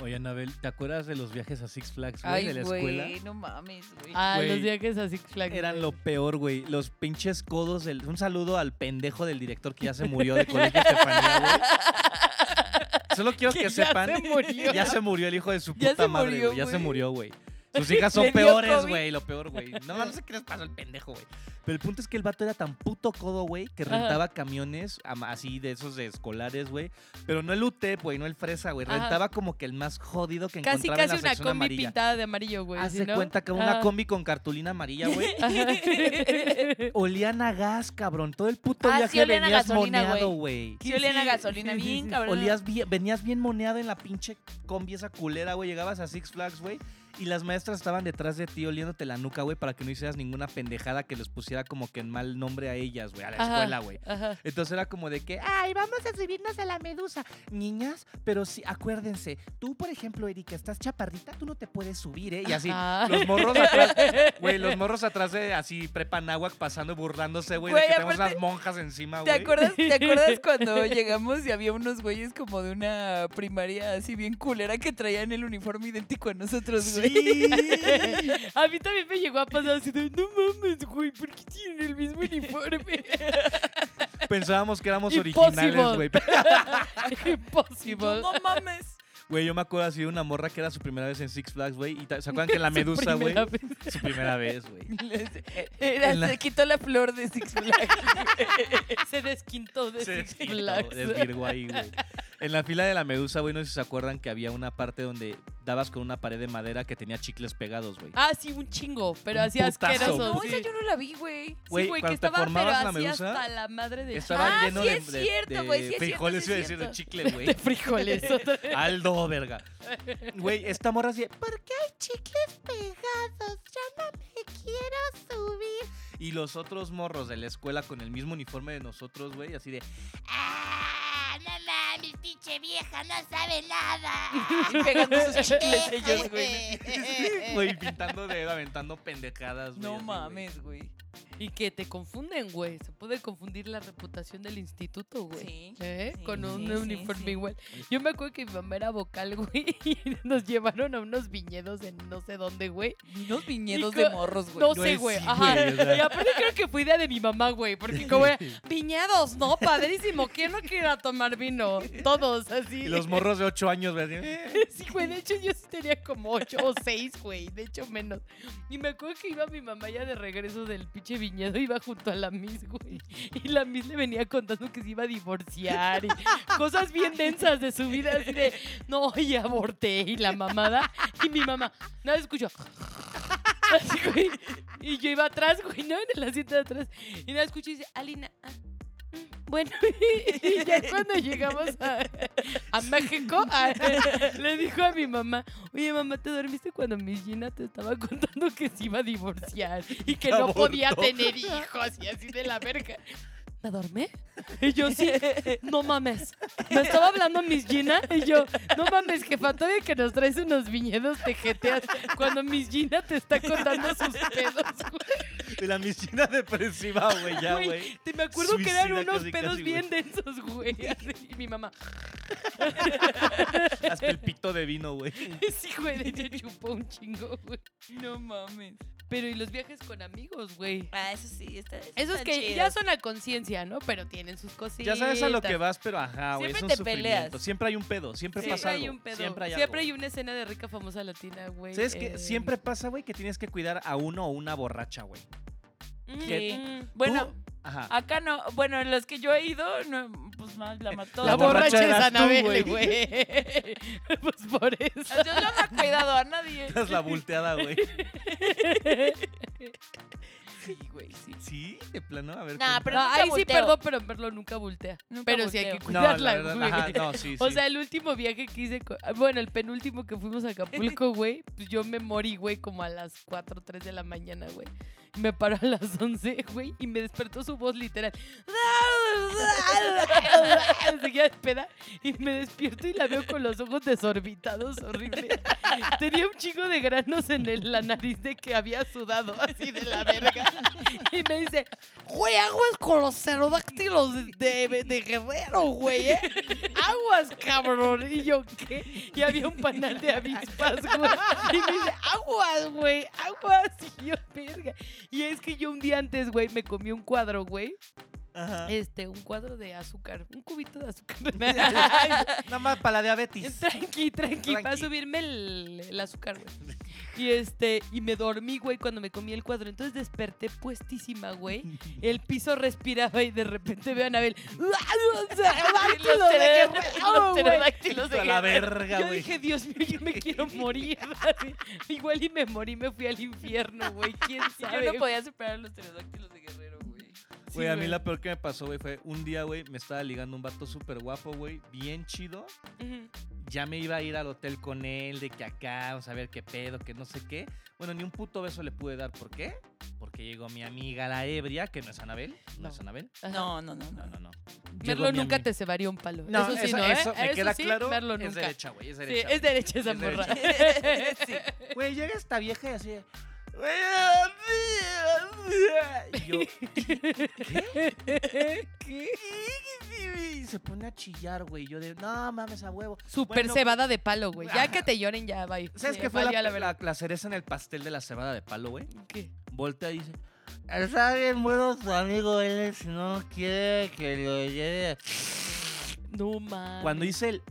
Oye, Anabel, ¿te acuerdas de los viajes a Six Flags, güey, de la wey, escuela? Ay, güey, no mames, güey. Ah, wey, los viajes a Six Flags. Eran wey. Lo peor, güey. Los pinches codos. Del... Un saludo al pendejo del director que ya se murió de Colegio Estefanía, güey. Solo quiero que, que ya sepan. Se murió. Ya se murió el hijo de su puta ya madre, murió, wey. Ya se murió, güey. Sus hijas son peores, güey, lo peor, güey. No, no sé qué les pasó al pendejo, güey. Pero el punto es que el vato era tan puto codo, güey, que rentaba Ajá. camiones así de esos de escolares, güey. Pero no el U T E P, güey, no el fresa, güey. Rentaba como que el más jodido que casi, encontraba casi en la sección amarilla. Casi, casi una combi pintada de amarillo, güey. Haz de ¿no? cuenta que Ajá. una combi con cartulina amarilla, güey. Olían a gas, cabrón. Todo el puto ah, viaje sí, venías gasolina, moneado, güey. Sí, sí, olían a gasolina sí, bien, sí, cabrón. Olías bien, venías bien moneado en la pinche combi esa culera, güey. Llegabas a Six Flags, güey. Y las maestras estaban detrás de ti oliéndote la nuca, güey, para que no hicieras ninguna pendejada que les pusiera como que en mal nombre a ellas, güey, a la ajá, escuela, güey. Entonces era como de que, ay, vamos a subirnos a la medusa. Niñas, pero sí, acuérdense, tú, por ejemplo, Erika, estás chaparrita, tú no te puedes subir, ¿eh? Y así, ajá. los morros atrás, güey, los morros atrás de así, prepa náhuac, pasando, burlándose, güey, de que tenemos las monjas encima, güey. ¿Te acuerdas, ¿Te acuerdas cuando llegamos y había unos güeyes como de una primaria así bien culera que traían el uniforme idéntico a nosotros, güey? Sí. A mí también me llegó a pasar así de, no mames, güey, ¿por qué tienen el mismo uniforme? Pensábamos que éramos Impossible. originales, güey. Imposible. No mames. Güey, yo me acuerdo así de una morra que era su primera vez en Six Flags, güey. ¿Y se acuerdan que en la medusa, güey? Su primera vez, güey. La... Se quitó la flor de Six Flags. Se desquintó de se Six Flags. Se desvirgó ahí, güey. En la fila de la medusa, güey, no sé si se acuerdan que había una parte donde dabas con una pared de madera que tenía chicles pegados, güey. Ah, sí, un chingo, pero un así putazo, asqueroso. No, sí. Esa yo no la vi, güey. Sí, güey, que estaba pero la medusa, hasta la madre de... Estaba ah, lleno sí de, es cierto, de, de sí frijoles, sí iba a decir, de chicle, güey. De frijoles. Aldo. Oh, verga. Güey, esta morra así, ¿por qué hay chicles pegados? Ya no me quiero subir. Y los otros morros de la escuela con el mismo uniforme de nosotros, güey, así de... ¡Ah! ¡No mames, pinche vieja! ¡No sabe nada! Y pegando sus chicles ellos, güey. Güey, pintando dedo, aventando pendejadas, güey. No así, mames, güey. Y que te confunden, güey. Se puede confundir la reputación del instituto, güey. Sí. ¿Eh? Sí, con un sí, uniforme sí, igual. Sí. Yo me acuerdo que mi mamá era vocal, güey. Y nos llevaron a unos viñedos en no sé dónde, güey. Unos viñedos co- de morros, güey. No, no sé, güey. Ajá. Güey, y aparte creo que fue idea de mi mamá, güey. Porque como era, viñedos, ¿no? Padrísimo. ¿Quién no quiera tomar vino? Todos, así. Y los morros de ocho años, ¿verdad? Sí, güey. De hecho, yo sí tenía como ocho o seis, güey. De hecho, menos. Y me acuerdo que iba mi mamá ya de regreso del pinche viñedo, iba junto a la Miss, güey. Y la Miss le venía contando que se iba a divorciar y cosas bien densas de su vida, así de, no, y aborté, y la mamada. Y mi mamá, nada escuchó. Así, güey. Y yo iba atrás, güey, ¿no? En el asiento de atrás. Y nada escuché y dice, Alina, ah, bueno, y ya cuando llegamos a, a México, a, le dijo a mi mamá, oye, mamá, ¿te dormiste cuando mi Gina te estaba contando que se iba a divorciar y que no podía tener hijos y así de la verga? ¿Me dormí? Y yo, sí, no mames. Me estaba hablando Miss Gina y yo, no mames, jefa, todavía que nos traes unos viñedos te jeteas cuando Miss Gina te está contando sus pedos, güey. De la Miss Gina depresiva, güey, ya, güey. Te me acuerdo Suicida que eran unos casi, pedos casi, bien güey. densos, güey. Y mi mamá. Hasta el pito de vino, güey. Sí, güey, de hecho chupó un chingo, güey. No mames. Pero y los viajes con amigos, güey. Ah, eso sí, está, eso esos está que chido. Ya son a conciencia, ¿no? Pero tienen sus cositas. Ya sabes a lo que vas, pero ajá, güey. Siempre te peleas. Siempre hay un pedo, siempre sí, pasa algo. Pedo. Siempre hay un pedo. Siempre hay una escena de Rica Famosa Latina, güey. ¿Sabes eh... qué? Siempre pasa, güey, que tienes que cuidar a uno o una borracha, güey. Mm. Sí. Mm. Bueno, ajá. Acá no. Bueno, en los que yo he ido, no, pues más la mató. La, la borracha, borracha es Anabel, güey. Pues por eso. Yo no me he cuidado a nadie. Estás la volteada, güey. Sí, güey, sí. Sí, de plano, a ver. Nah, pero no, ahí volteo. Sí, perdón, pero en verlo nunca voltea. Nunca pero volteo. Sí hay que cuidarla, güey. No, ajá, no, sí, sí. O sea, el último viaje que hice, con, bueno, el penúltimo que fuimos a Acapulco, güey, pues yo me morí, güey, como a las cuatro o tres de la mañana, güey. me paró a las once, güey, y me despertó su voz literal. Seguía de peda y me despierto y la veo con los ojos desorbitados, horrible. Tenía un chingo de granos en el, la nariz de que había sudado, así de la verga. Y me dice, güey, aguas con los pterodáctilos de, de, de Guerrero, güey, ¿eh? Aguas, cabrón. Y yo, ¿qué? Y había un panal de avispas, güey. Y me dice, aguas, güey, aguas. Y yo, verga. Y es que yo un día antes, güey, me comí un cuadro, güey. Ajá. Este, un cuadro de azúcar, un cubito de azúcar. Nada más para la diabetes. Tranqui, tranqui, para subirme el, el azúcar, güey. Y este, y me dormí, güey, cuando me comí el cuadro. Entonces desperté puestísima, güey. El piso respiraba y de repente veo a Anabel. Los pterodáctilos de la verga, güey. Yo dije, Dios mío, yo me quiero morir. Igual y me morí, me fui al infierno, güey. ¿Quién sabe? Yo no podía superar los pterodáctilos de Guerrero. Güey, sí, a mí la peor que me pasó, güey, fue un día, güey, me estaba ligando un vato súper guapo, güey, bien chido. Uh-huh. Ya me iba a ir al hotel con él, de que acá, vamos a ver qué pedo, que no sé qué. Bueno, ni un puto beso le pude dar. ¿Por qué? Porque llegó mi amiga la ebria, que no es Anabel. ¿No, no. es Anabel? No, no, no. no, no, no. Merlo nunca amiga. te cebaría un palo. No, eso sí, eso, no, ¿eh? Eso me eso queda sí, claro. Merlo es nunca. derecha, güey, es derecha. Sí, es derecha esa morra. Güey, sí. Llega esta vieja y así... Yo, ¿qué? ¿Qué? Y se pone a chillar, güey. Yo de, no mames, a huevo. Súper bueno, cebada de palo, güey. Ya que te lloren, ya, bye. ¿Sabes sí, qué fue la, la, la, la cereza en el pastel de la cebada de palo, güey? ¿Qué? Voltea y dice, está bien bueno tu amigo, él si no quiere que lo lleve. No mames. Cuando hice el...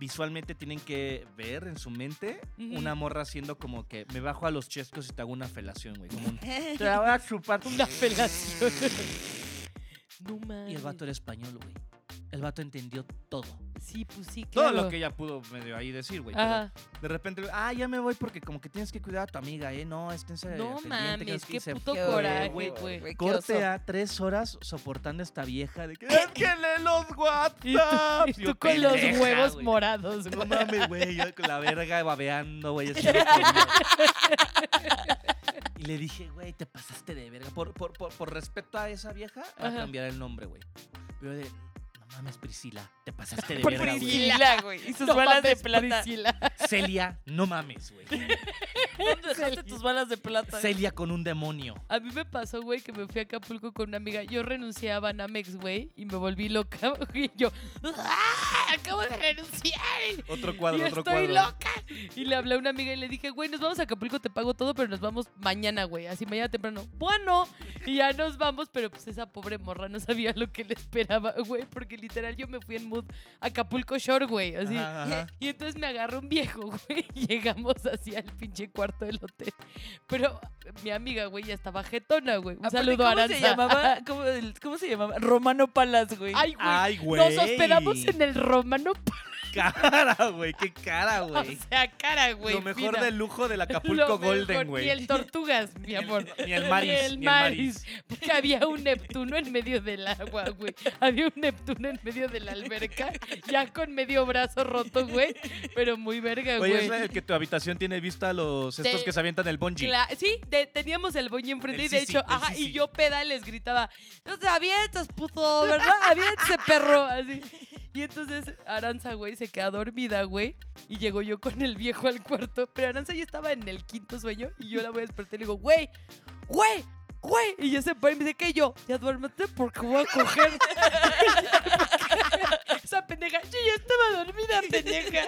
Visualmente tienen que ver en su mente uh-huh. una morra haciendo como que me bajo a los chescos y te hago una felación, güey. Como un... Te la voy a chupar. Una felación. No mames. Y el vato era español, güey. El vato entendió todo. Sí, pues sí, claro. Todo lo que ella pudo medio ahí decir, güey. Pero de repente, ah, ya me voy porque como que tienes que cuidar a tu amiga, ¿eh? No, esténse... No mames, qué puto coraje, güey. Corte a tres horas soportando a esta vieja de que... ¡Es que lee los WhatsApp! Y tú con los huevos morados, güey. No mames, güey, yo con la verga babeando, güey. Y le dije, güey, te pasaste de verga. Por, por, por, por respeto a esa vieja, va a cambiar el nombre, güey. Pero de... Mames, Priscila, te pasaste de verga, güey. Priscila, güey. Y sus no balas mames, de plata. Priscila. Celia, no mames, güey. ¿Dónde dejaste tus balas de plata? Celia con un demonio. A mí me pasó, güey, que me fui a Acapulco con una amiga. Yo renuncié a Banamex, güey, y me volví loca. Y yo, ¡ah! Acabo de renunciar. Otro cuadro, yo otro cuadro. Estoy loca. Y le hablé a una amiga y le dije, güey, nos vamos a Acapulco, te pago todo, pero nos vamos mañana, güey. Así mañana temprano. Bueno, y ya nos vamos, pero pues esa pobre morra no sabía lo que le esperaba, güey, porque literal yo me fui en mood Acapulco Shore, güey, así. Ajá, ajá. Y entonces me agarró un viejo, güey, y llegamos hacia el pinche cuarto del hotel. Pero mi amiga, güey, ya estaba jetona, güey. Un Aparte, saludo a Aranza. ¿Cómo se llamaba? ¿Cómo, ¿Cómo se llamaba? Romano Palace, güey. Ay, güey. Ay, güey. Nos hospedamos en el Romano Palace. Cara, güey, qué cara, güey. O sea, cara, güey. Lo mejor fina. Del lujo del Acapulco Golden, güey. Ni el Tortugas, mi amor. Ni el, ni el Maris. Ni el Maris. Porque había un Neptuno en medio del agua, güey. Había un Neptuno en medio de la alberca, ya con medio brazo roto, güey. Pero muy verga, güey. Oye, es el que tu habitación tiene vista a los estos de, que se avientan el bungee. Cla- sí, de, teníamos el bungee enfrente el y de sí, hecho, ajá, sí, sí. Y yo peda les gritaba, no te avientas, puto, ¿verdad? Aviéntese, perro, así. Y entonces Aranza, güey, se queda dormida, güey. Y llego yo con el viejo al cuarto. Pero Aranza ya estaba en el quinto sueño. Y yo la voy a despertar y le digo, güey, güey, güey. Y ya se pone y me dice, ¿qué? Yo, ya duérmete porque voy a coger. Esa pendeja, yo ya estaba dormida, pendeja.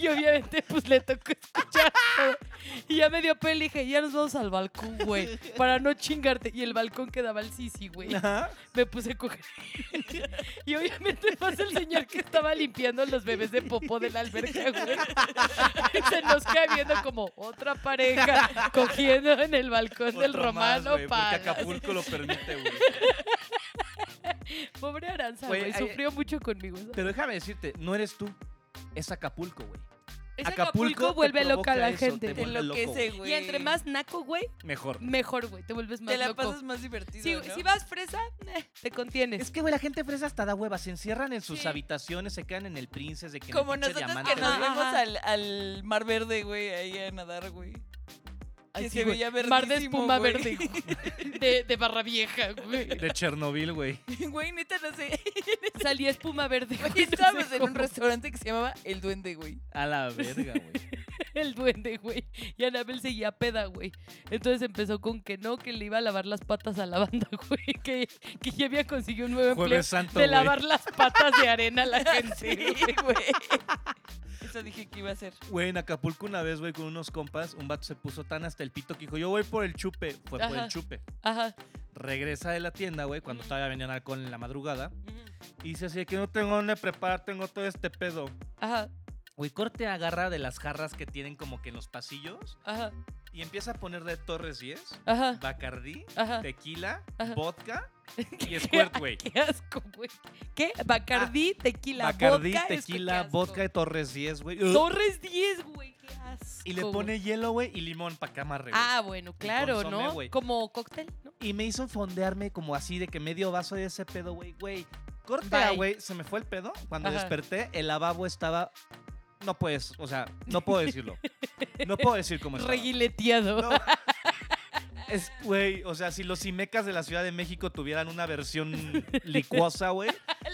Y obviamente, pues, le tocó escuchar todo. Y ya me dio pena y le dije, ya nos vamos al balcón, güey, para no chingarte. Y el balcón quedaba al Sisi, güey. ¿Ah? Me puse a coger. Y obviamente pasa el señor que estaba limpiando los bebés de popó de la alberca, güey. Y se nos queda viendo como otra pareja cogiendo en el balcón Otro del Romano Palace. Porque Acapulco lo permite, güey. Pobre Aranza, güey, sufrió ay, mucho conmigo. ¿Sabes? Pero déjame decirte, no eres tú. Es Acapulco, güey. Es Acapulco, Acapulco vuelve loca a la eso, gente. Te, te enloquece, güey. Y entre más naco, güey, mejor. Mejor, güey. Te vuelves más loco. Te la loco. pasas más divertido, si, ¿no? Si vas fresa, eh, te contienes. Es que, güey, la gente fresa hasta da hueva. Se encierran en sus sí. habitaciones, se quedan en el Princes. De que Como nosotros diamante, que nos vemos al, al Mar Verde, güey, ahí a nadar, güey. Ay, que sí, se güey. Veía verdísimo, Mar de espuma güey. Verde, güey. De, de Barra Vieja, güey. De Chernobyl, güey. Güey, neta, no sé. Salía espuma verde. Güey, estábamos no sé en un restaurante que se llamaba El Duende, güey. A la verga, güey. El Duende, güey. Y Anabel seguía peda, güey. Entonces empezó con que no, que le iba a lavar las patas a la banda, güey. Que, que ya había conseguido un nuevo Jueves empleo Santo, de güey. Lavar las patas de arena a la gente, sí, güey. Eso dije que iba a hacer. Güey, en Acapulco una vez, güey, con unos compas, un vato se puso tan hasta el pito que dijo, yo voy por el chupe. Fue ajá, por el chupe. Ajá. Regresa de la tienda, güey, cuando mm. todavía venían alcohol en la madrugada. Mm. Y dice así, que no tengo dónde preparar, tengo todo este pedo. Ajá. Güey, corte agarra de las jarras que tienen como que en los pasillos. Ajá. Y empieza a poner de Torres diez, ajá, Bacardí, ajá, tequila, ajá, vodka y Squirt, güey. Qué asco, güey. ¿Qué? Bacardí, ah, tequila, Bacardí, vodka, tequila, vodka y Torres diez, güey. Torres diez, güey. Qué asco. Y le pone wey. hielo, güey, y limón para que amarre. Ah, bueno, claro, consome, ¿no? Wey. Como cóctel, ¿no? Y me hizo fondearme como así de que medio vaso de ese pedo, güey. Güey, corta, güey. Se me fue el pedo. Cuando ajá. desperté, el lavabo estaba... No puedes, o sea, no puedo decirlo. No puedo decir cómo estaba. Reguileteado. No. Es, güey, o sea, si los Cimecas de la Ciudad de México tuvieran una versión licuosa, güey,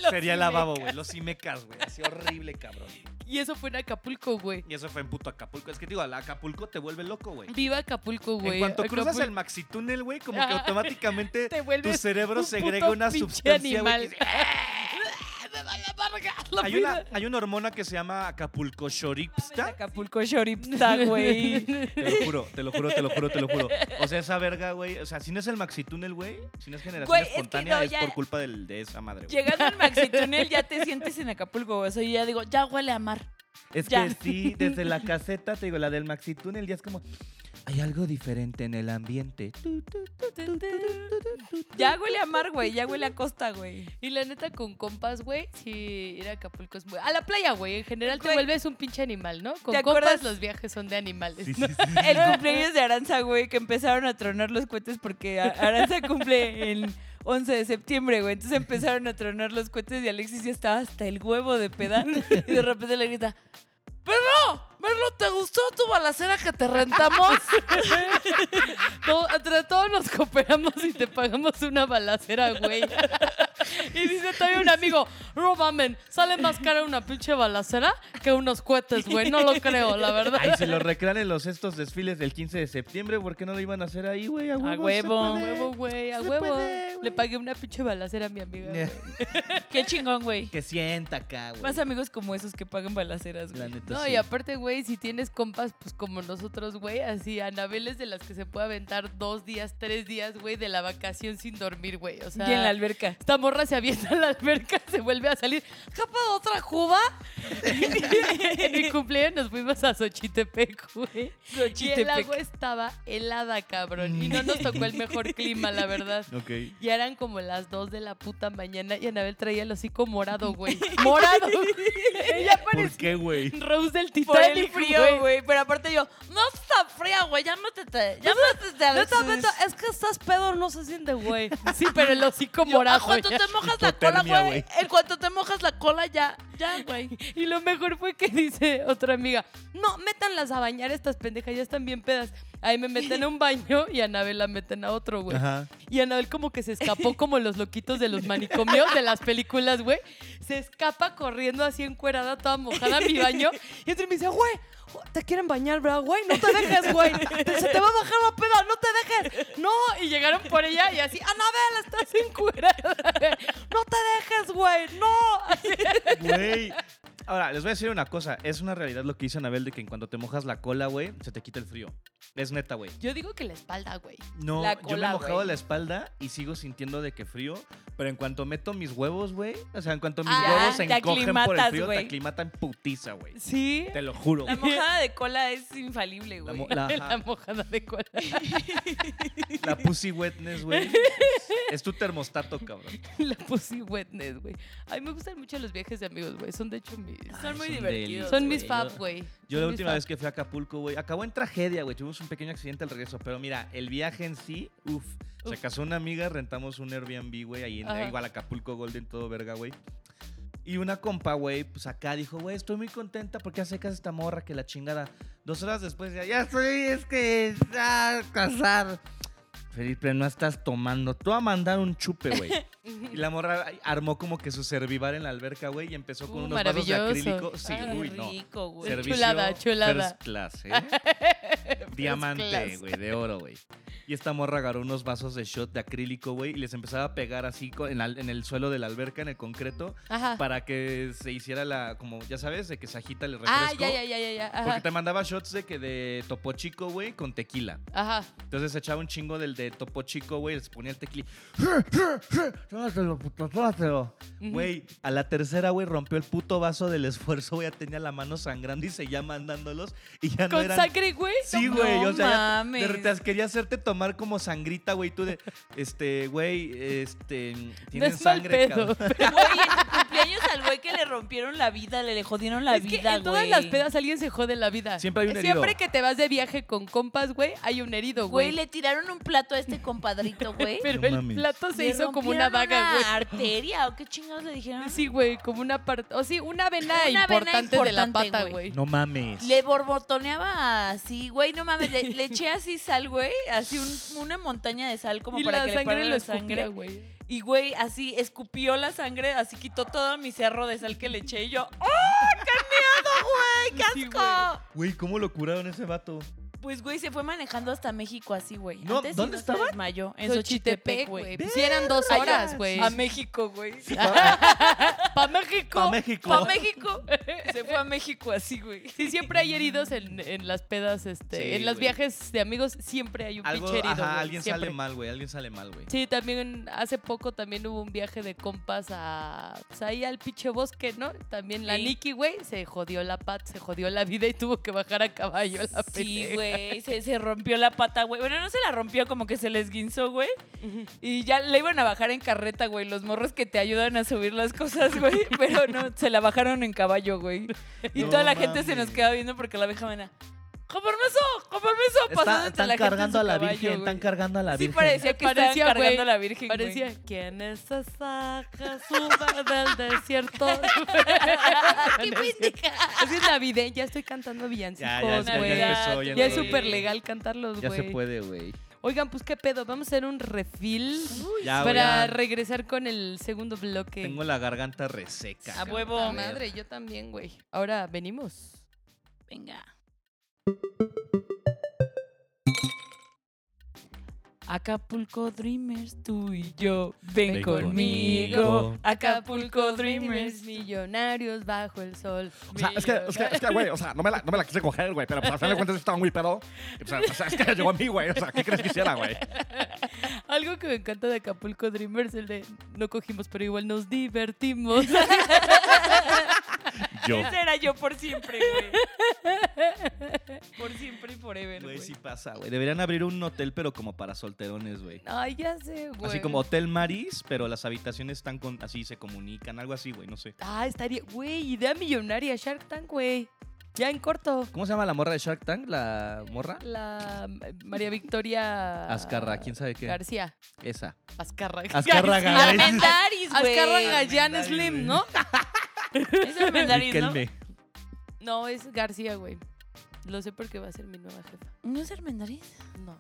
sería el lavabo, güey. Los Cimecas, güey. Así horrible, cabrón. Y eso fue en Acapulco, güey. Y eso fue en puto Acapulco. Es que digo, Acapulco te vuelve loco, güey. Viva Acapulco, güey. En cuanto Acapulco. cruzas el maxitúnel, güey, como que automáticamente tu cerebro un segrega una sustancia, güey. Hay una, hay una hormona que se llama Acapulco Shoripsta. Acapulco Shoripsta, güey. Te lo juro, te lo juro, te lo juro, te lo juro. O sea, esa verga, güey. O sea, si no es el maxitúnel, güey, si no es generación wey, espontánea, es, que no, es por culpa del, de esa madre, güey. Llegando al maxitúnel ya te sientes en Acapulco, güey. O sea, yo ya digo, ya huele a mar. Es ya. que sí, desde la caseta, te digo, la del maxitúnel ya es como... Hay algo diferente en el ambiente. Ya huele a mar, güey. Ya huele a costa, güey. Y la neta, con compas, güey, si ir a Acapulco es muy... A la playa, güey. En general te güey. vuelves un pinche animal, ¿no? Con compas los viajes son de animales. Sí, ¿no? sí, sí, sí. El cumpleaños de Aranza, güey, que empezaron a tronar los cohetes porque Aranza cumple el once de septiembre, güey. Entonces empezaron a tronar los cohetes y Alexis ya estaba hasta el huevo de peda. Y de repente le grita... ¡Perro! ¡Perro! ¿Te gustó tu balacera que te rentamos? No, entre todos nos cooperamos y te pagamos una balacera, güey. Y dice todavía un amigo, no mamen, sale más cara una pinche balacera que unos cohetes, güey. No lo creo, la verdad. Ay, si lo recrean en los estos desfiles del quince de septiembre, ¿por qué no lo iban a hacer ahí, güey? A huevo, a huevo, puede, huevo güey, a huevo. Puede, Le pagué una pinche balacera a mi amiga. Yeah. Qué chingón, güey. Que sienta acá, güey. Más amigos como esos que pagan balaceras, güey. La neta, no, sí. Y aparte, güey, si tienes compas, pues como nosotros, güey, así, Anabel es de las que se puede aventar dos días, tres días, güey, de la vacación sin dormir, güey. O sea, y en la alberca. Esta morra se avienta en la alberca, se vuelve a salir. ¿Japa otra juba? En mi cumpleaños nos fuimos a Xochitepec, güey. Xochitepec. Y el agua estaba helada, cabrón. Y no nos tocó el mejor clima, la verdad. Ok. Y eran como las dos de la puta mañana y Anabel traía el hocico morado, güey. ¡Morado! Ella parecía... ¿Por qué, güey? Rose del Titanic. Por el frío, güey. Pero aparte yo, no está fría, güey. Llámatete. Llámatete a veces. Neta, es que estás pedo, no se siente, güey. Sí, pero el hocico morado, güey. En cuanto te mojas la cola, güey. En cuanto te mojas la cola, ya, ya, güey. Y lo mejor fue que dice otra amiga, no, métanlas a bañar estas pendejas, ya están bien pedas. Ahí me meten a un baño y a Anabel la meten a otro, güey. Y Anabel como que se escapó como los loquitos de los manicomios de las películas, güey. Se escapa corriendo así encuerada, toda mojada a mi baño. Y entonces me dice, güey, te quieren bañar, ¿verdad, güey? No te dejes, güey. Se te va a bajar la peda, no te dejes. No, y llegaron por ella y así, Anabel, estás encuerada. No te dejes, güey, no. Güey. Ahora, les voy a decir una cosa. Es una realidad lo que dice Anabel de que en cuanto te mojas la cola, güey, se te quita el frío. Es neta, güey. Yo digo que la espalda, güey. No, la cola, yo me he mojado la espalda y sigo sintiendo de que frío, pero en cuanto meto mis huevos, güey, o sea, en cuanto mis ah, huevos se encogen por el frío, wey. Te aclimatan putiza, güey. Sí. Te lo juro. La wey. mojada de cola es infalible, güey. La, mo- la, la mojada de cola. La pussy wetness, güey. Es tu termostato, cabrón. La pussy wetness, güey. Ay, me gustan mucho los viajes de amigos, güey. Son de hecho mis... Ay, son muy son divertidos. Deliz, son mis fab, güey. Yo, yo la última fab. vez que fui a Acapulco, güey, acabó en tragedia, güey. Tuvimos un pequeño accidente al regreso, pero mira, el viaje en sí, uff. Uf. Se casó una amiga, rentamos un Airbnb, güey, ahí en, igual Acapulco Golden, todo verga, güey. Y una compa, güey, pues acá dijo, güey, estoy muy contenta porque hace casa esta morra que la chingada. Dos horas después ya, ya estoy, es que ya casar. Felipe, no estás tomando. Tú a mandar un chupe, güey. Y la morra armó como que su servibar en la alberca, güey, y empezó con uh, unos vasos de acrílico. Sí, ay, uy, no. Rico, güey. Servicio chulada, chulada. First class, ¿eh? Diamante, güey, de oro, güey. Y esta morra agarró unos vasos de shot de acrílico, güey, y les empezaba a pegar así en, la, en el suelo de la alberca, en el concreto, ajá, para que se hiciera la, como, ya sabes, de que se agita el refresco. Ah, ya, ya, ya, ya, ya. Porque te mandaba shots de que de Topo Chico, güey, con tequila. Ajá. Entonces se echaba un chingo del de Topo Chico, güey, les ponía el tequila. Tómatelo, puto, tómatelo. Güey, uh-huh. A la tercera, güey, rompió el puto vaso del esfuerzo, güey, ya tenía la mano sangrando y seguía mandándolos y ya no eran... ¿Con sangre, güey? Sí, güey, no, o sea, ya te, te quería hacerte tomar tomar como sangrita, güey, tú de, este, güey, este, tienen no sangre, cabrón. Güey, en su cumpleaños al güey que le rompieron la vida, le, le jodieron la es vida, güey. En todas las pedas alguien se jode la vida. Siempre hay un herido. Siempre que te vas de viaje con compas, güey, hay un herido, güey. Güey, le tiraron un plato a este compadrito, güey. Pero no el mames. Plato se le hizo como una vaga, güey. ¿Arteria o qué chingados le dijeron? Sí, güey, como una parte, o oh, sí, una vena una importante, importante de la pata, güey. No mames. Le borbotoneaba así, güey, no mames, le, le eché así sal, güey, así un una montaña de sal como y para que le pare la sangre, güey. Y, güey, así escupió la sangre, así quitó todo mi cerro de sal que le eché y yo, ¡oh, qué miedo, güey! ¡Qué asco! Güey, sí, ¿cómo lo curaron ese vato? Pues, güey, se fue manejando hasta México así, güey. No, antes ¿dónde estaba? Se desmayó, en Xochitepec, güey. Pues, sí, eran dos horas, güey. A México, güey. Sí, pa, pa' México. Pa' México. Pa' México. Se fue a México así, güey. Sí, siempre hay heridos en, en las pedas, este, sí, en los viajes de amigos siempre hay un pinche herido. Ajá, wey, alguien siempre. Sale mal, güey. Alguien sale mal, güey. Sí, también hace poco también hubo un viaje de compas a, pues, ahí al pinche bosque, ¿no? También la sí. Nikki, güey, se jodió la pata, se jodió la vida y tuvo que bajar a caballo la pena. Sí, güey. Se, se rompió la pata, güey. Bueno, no se la rompió, como que se les guinzó, güey. Uh-huh. Y ya la iban a bajar en carreta, güey. Los morros que te ayudan a subir las cosas, güey. Pero no, se la bajaron en caballo, güey. Y no, toda la mami. Gente se nos queda viendo porque la vieja mena... ¡Con permiso! ¡Con permiso! Está, están la cargando a la caballo, Virgen, wey. Están cargando a la Virgen. Sí, parecía que parecía, estaban cargando wey. A la Virgen, güey. Parecía, wey. ¿Quién es esa Jesuba del desierto? ¡Qué pendeja! Es navideña, ya estoy cantando villancicos, güey. Ya, ya, ya, ya es súper legal cantarlos, güey. Ya se puede, güey. Oigan, pues qué pedo, vamos a hacer un refill ya, para a... regresar con el segundo bloque. Tengo la garganta reseca. A huevo. A madre, yo también, güey. Ahora, venimos. Venga. Acapulco Dreamers, tú y yo, ven, ven conmigo. conmigo. Acapulco Dreamers, millonarios bajo el sol. O sea, es que, es que, es que, güey, o sea, no me la, no me la quise coger, güey, pero pues, al final de cuentas estaba muy pedo. O sea, o sea, es que llegó a mí, güey, o sea, ¿qué crees que hiciera, güey? Algo que me encanta de Acapulco Dreamers, el de no cogimos, pero igual nos divertimos. Yo. Ese era yo por siempre, güey. Por siempre y forever, güey. Güey, sí pasa, güey. Deberían abrir un hotel, pero como para solterones, güey. Ay, ya sé, güey. Así como Hotel Maris, pero las habitaciones están con, así, se comunican, algo así, güey, no sé. Ah, estaría... Güey, idea millonaria, Shark Tank, güey. Ya en corto. ¿Cómo se llama la morra de Shark Tank? ¿La morra? La María Victoria... Azcarra, ¿quién sabe qué? García. Esa. Azcarra. Azcarra Gallanes. Armendaris, güey. Azcarra Gallanes Slim, ¿no? Es Armendaris, ¿no? No, es García, güey. Lo sé porque va a ser mi nueva jefa. ¿No es Armendaris? No.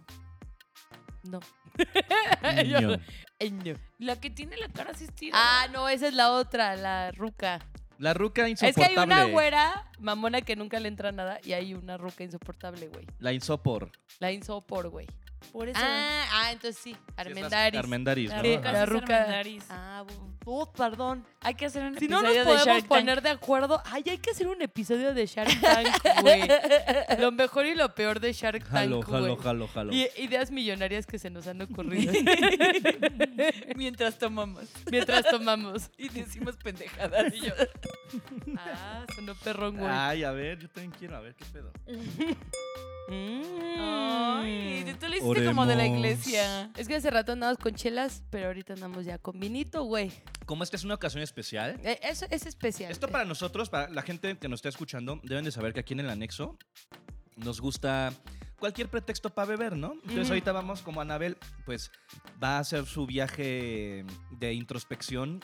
No. Yo, no. La que tiene la cara asistida. Ah, no, esa es la otra, la ruca. La ruca insoportable. Es que hay una güera mamona que nunca le entra nada y hay una ruca insoportable, güey. La insopor. La insopor, güey. Por eso. Ah, ah, entonces sí. Armendaris. Armendaris, ¿no? Sí, la ruca. Armendaris. Ah, oh, perdón. Hay que hacer un si episodio de Shark Tank. Si no nos podemos poner de acuerdo, ay, hay que hacer un episodio de Shark Tank, güey. Lo mejor y lo peor de Shark jalo, Tank, güey. Jalo, jalo, jalo, jalo. Y ideas millonarias que se nos han ocurrido. Mientras tomamos. Mientras tomamos. Y decimos pendejadas. Y yo. Ah, sonó perrón, güey. Ay, a ver, yo también quiero, a ver qué pedo. Mm. Ay, tú lo hiciste oremos. Como de la iglesia. Es que hace rato andamos con chelas, pero ahorita andamos ya con vinito, güey. ¿Cómo es que es una ocasión especial? Eh, eso es especial. Esto para nosotros, para la gente que nos está escuchando, deben de saber que aquí en el anexo nos gusta cualquier pretexto para beber, ¿no? Entonces, uh-huh. ahorita vamos como Anabel, pues, va a hacer su viaje de introspección.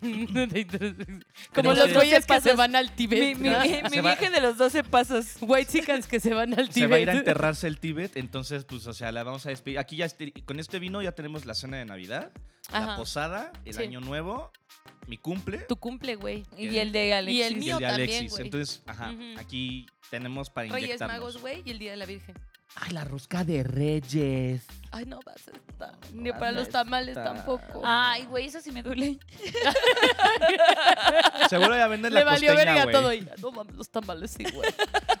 de introspección. Como los güeyes que se van al Tíbet. Mi, mi, ¿no? mi, mi viaje de los doce pasos. White chicas que se van al Tíbet. Se va a ir a enterrarse el Tíbet, entonces, pues, o sea, la vamos a despedir. Aquí ya, con este vino ya tenemos la cena de Navidad, ajá. la posada, el sí. Año Nuevo, mi cumple. Tu cumple, güey. Y, y el de Alexis. Y el mío y el de Alexis. También, güey. Entonces, ajá, uh-huh. aquí tenemos para inyectarnos. Reyes Magos, güey, y el Día de la Virgen. Ay, la rosca de Reyes. Ay, no vas a estar. No, ni para los tamales estar. Tampoco. Ay, güey, eso sí me duele. Seguro ya venden la costeña, güey. Le valió verga todo. Y, no mames, los tamales sí, güey.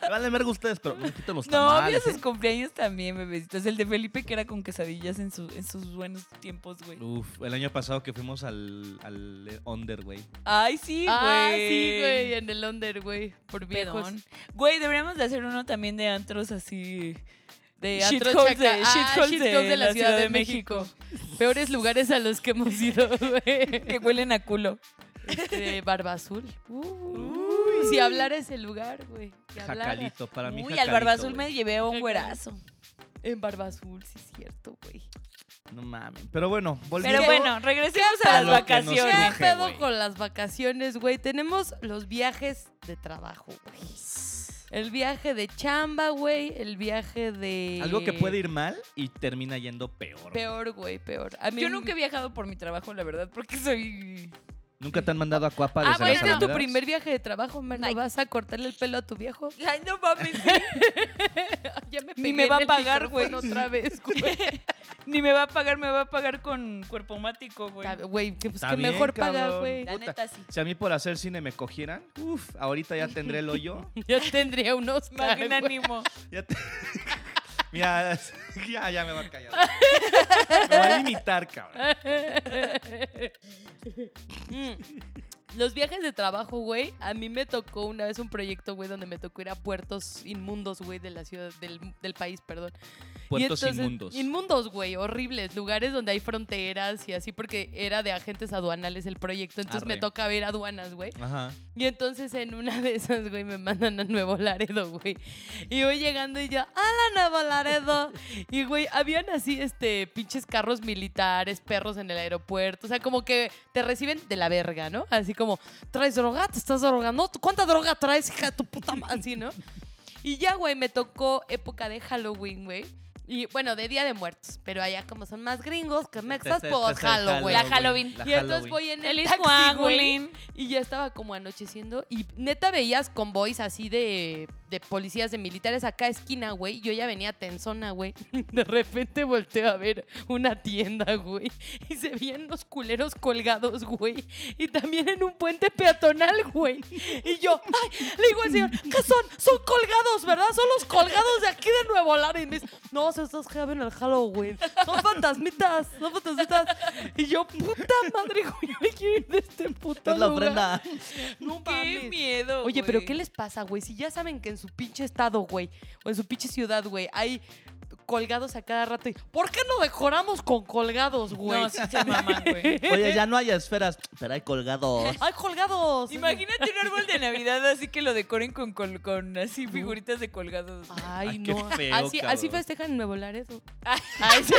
Vale, verga ustedes, pero me quito los tamales. No, había sus cumpleaños también, bebecitos. El de Felipe que era con quesadillas en, su, en sus buenos tiempos, güey. Uf, el año pasado que fuimos al, al Under, güey. Ay, sí, güey. Ah, sí, güey, en el Under, güey. Por viejos. Güey, deberíamos de hacer uno también de antros así... De shitholes de, ah, shit shit de, de, de la Ciudad de, de México. México. Peores lugares a los que hemos ido, güey. Que huelen a culo. Este, Barba Azul. Uh, uh, si hablara ese lugar, güey. Si jacalito, para mí. Uy, jacalito, al Barba Azul me llevé a un güerazo. En Barba Azul, sí es cierto, güey. No mames. Pero bueno, volvemos. Pero bueno, regresemos a, a las vacaciones. ¿Qué pedo wey. Con las vacaciones, güey? Tenemos los viajes de trabajo, güey. El viaje de chamba, güey. El viaje de... Algo que puede ir mal y termina yendo peor. Peor, güey, peor. A mí... Yo nunca he viajado por mi trabajo, la verdad, porque soy... ¿Nunca te han mandado a Cuapa? Ah, bueno, es tu primer viaje de trabajo, man. ¿No vas a cortarle el pelo a tu viejo? Ay, no mames. Ya me pegué. Ni me va a pagar, güey, otra vez, güey. Ni me va a pagar, me va a pagar con cuerpo mático, güey. Güey, que, pues, que bien, mejor paga, güey. La neta, sí. Si a mí por hacer cine me cogieran, uff, ahorita ya tendré el hoyo. Ya tendría unos magnánimo. Ya te... Mira, ya, ya me va a callar. Me va a limitar, cabrón. Los viajes de trabajo, güey. A mí me tocó una vez un proyecto, güey, donde me tocó ir a puertos inmundos, güey, de la ciudad, del, del país, perdón. Puertos entonces, inmundos. Inmundos, güey, horribles. Lugares donde hay fronteras y así, porque era de agentes aduanales el proyecto. Entonces Arre. Me toca ver aduanas, güey. Ajá. Y entonces en una de esas, güey, me mandan a Nuevo Laredo, güey. Y voy llegando y yo, ¡hala, Nuevo Laredo! Y, güey, habían así, este, pinches carros militares, perros en el aeropuerto. O sea, como que te reciben de la verga, ¿no? Así como, ¿traes droga? ¿Te estás drogando? ¿Cuánta droga traes, hija de tu puta madre? Así, ¿no? Y ya, güey, me tocó época de Halloween, güey. Y, bueno, de Día de Muertos. Pero allá, como son más gringos que mexas, pues, Halloween. La Halloween. Y entonces voy en el taxi, güey. Y ya estaba como anocheciendo. Y, neta, veías convoys así de... de policías, de militares acá a esquina, güey. Yo ya venía tensona, güey. De repente volteo a ver una tienda, güey. Y se veían los culeros colgados, güey. Y también en un puente peatonal, güey. Y yo, ay, le digo al señor, ¿qué son? Son colgados, ¿verdad? Son los colgados de aquí de Nuevo Laredo. Y me dice, no, se estás en el Halloween. Son fantasmitas, son fantasmitas. Y yo, puta madre, güey, yo quiero ir de este puto lugar. Es la ofrenda. No, qué miedo, oye, güey. Pero ¿qué les pasa, güey? Si ya saben que en su pinche estado, güey, o en su pinche ciudad, güey, hay colgados a cada rato. ¿Por qué no decoramos con colgados, güey? No, sí se maman, güey. Oye, ya no hay esferas, pero hay colgados. ¡Hay colgados! Imagínate un árbol de Navidad así que lo decoren con, con, con así figuritas de colgados. Ay, Ay no. Qué feo, así, así festejan en Nuevo Laredo. Ay, sí.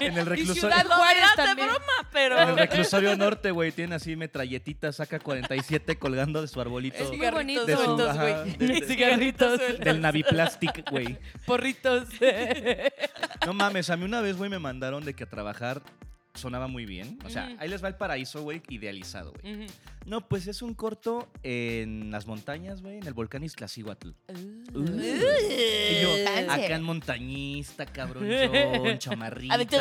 En el reclusorio. Y Ciudad Juárez también. Broma, pero... En el reclusorio norte, güey, tienen así metralletitas, saca cuarenta y siete colgando de su arbolito. Es muy bonito. De su, ajá, de, de, de, cigarritos. Del Naviplastic, güey. Porritos. No mames, a mí una vez, güey, me mandaron de que a trabajar sonaba muy bien. O sea, uh-huh. ahí les va el paraíso, güey, idealizado, güey. Uh-huh. No, pues es un corto en las montañas, güey, en el volcán Iztaccíhuatl. Uh-huh. Uh-huh. Y yo, acá en montañista, cabrón, yo, chamarrita. Alto,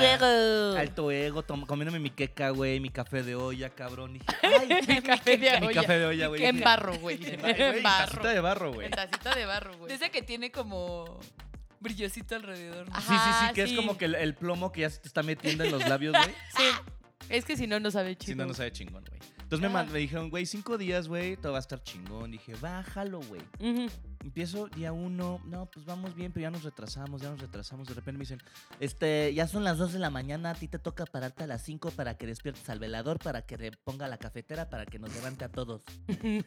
alto ego, tom- comiéndome mi queca, güey, mi café de olla, cabrón. Dije, ay, mi café de olla. Mi café de olla, güey. En barro, güey. En barro. Tacita de barro, güey. En tacita de barro, güey. Esa que tiene como... brillosito alrededor. Ajá, sí, sí, sí, que sí. Es como que el, el plomo que ya se te está metiendo en los labios, güey. Sí. Es que si no, no sabe chingón. Si no, no sabe chingón, güey. Entonces ah. me, me dijeron, güey, cinco días, güey, todo va a estar chingón. Dije, bájalo, güey. Uh-huh. empiezo día uno, no, pues vamos bien, pero ya nos retrasamos, ya nos retrasamos. De repente me dicen, este, ya son las dos de la mañana, a ti te toca pararte a las cinco para que despiertes al velador, para que le ponga la cafetera, para que nos levante a todos.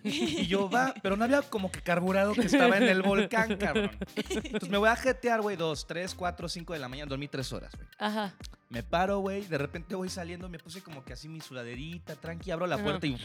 Y yo, va, pero no había como que carburado que estaba en el volcán, cabrón. Entonces me voy a jetear, güey, dos, tres, cuatro, cinco de la mañana, dormí tres horas, güey. Ajá. Me paro, güey, de repente voy saliendo, me puse como que así mi sudaderita, tranqui, abro la puerta y...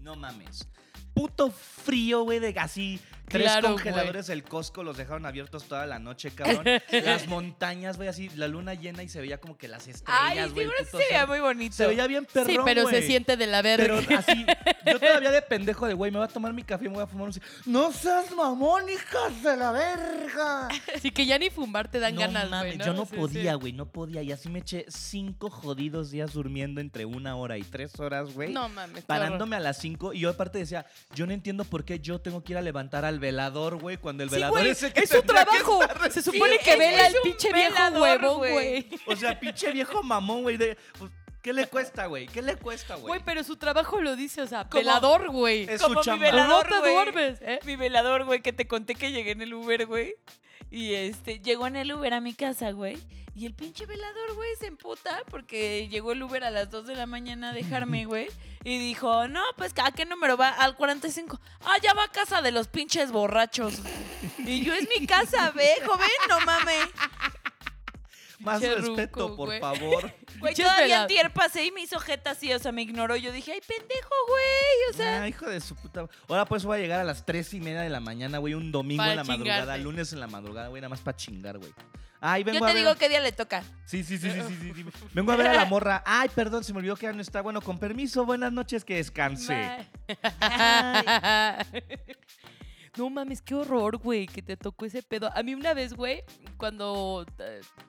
No mames. Puto frío, güey, de así. Tres claro, congeladores del Costco los dejaron abiertos toda la noche, cabrón. Las montañas, güey, así, la luna llena y se veía como que las estrellas, güey. Ay, sí, se veía muy bonito. Se veía bien perrón, güey. Sí, pero wey. Se siente de la verga. Pero así, yo todavía de pendejo de, güey, me voy a tomar mi café y me voy a fumar un cigarro. ¡No seas mamón, hijas de la verga! Así que ya ni fumar te dan no, ganas, güey, ¿no? Yo no sí, podía, güey, sí. no podía. Y así me eché cinco jodidos días durmiendo entre una hora y tres horas, güey. No mames. Parándome a las cinco. Y yo aparte decía... Yo no entiendo por qué yo tengo que ir a levantar al velador, güey, cuando el sí, velador wey, es el que es su trabajo. Que se supone sí, que vela el pinche viejo huevón, güey. O sea, pinche viejo mamón, güey. Pues, ¿qué le cuesta, güey? ¿Qué le cuesta, güey? Güey, pero su trabajo lo dice, o sea, como, velador, güey. Es como su chamba. No te duermes, ¿eh? Mi velador, güey, que te conté que llegué en el Uber, güey. Y este, llegó en el Uber a mi casa, güey. Y el pinche velador, güey, se emputa porque llegó el Uber a las dos de la mañana a dejarme, güey. Y dijo, no, pues, ¿a qué número va? Al cuarenta y cinco. Ah, ya va a casa de los pinches borrachos. Y yo, es mi casa, ve, joven, no mames. Más Cherruco, respeto, por wey. favor. Güey, todavía antier pasé y me hizo jeta así, o sea, me ignoró. Yo dije, ay, pendejo, güey, o sea... Ah, hijo de su puta... Ahora pues voy a llegar a las tres y media de la mañana, güey, un domingo en la chingarte. madrugada, lunes en la madrugada, güey, nada más para chingar, güey. Ay, vengo Yo te a ver... digo qué día le toca. Sí, sí, sí, sí, sí, sí, sí. Vengo a ver a la morra. Ay, perdón, se me olvidó que ya no está. Bueno, con permiso, buenas noches, que descanse. No mames, qué horror, güey, que te tocó ese pedo. A mí una vez, güey, cuando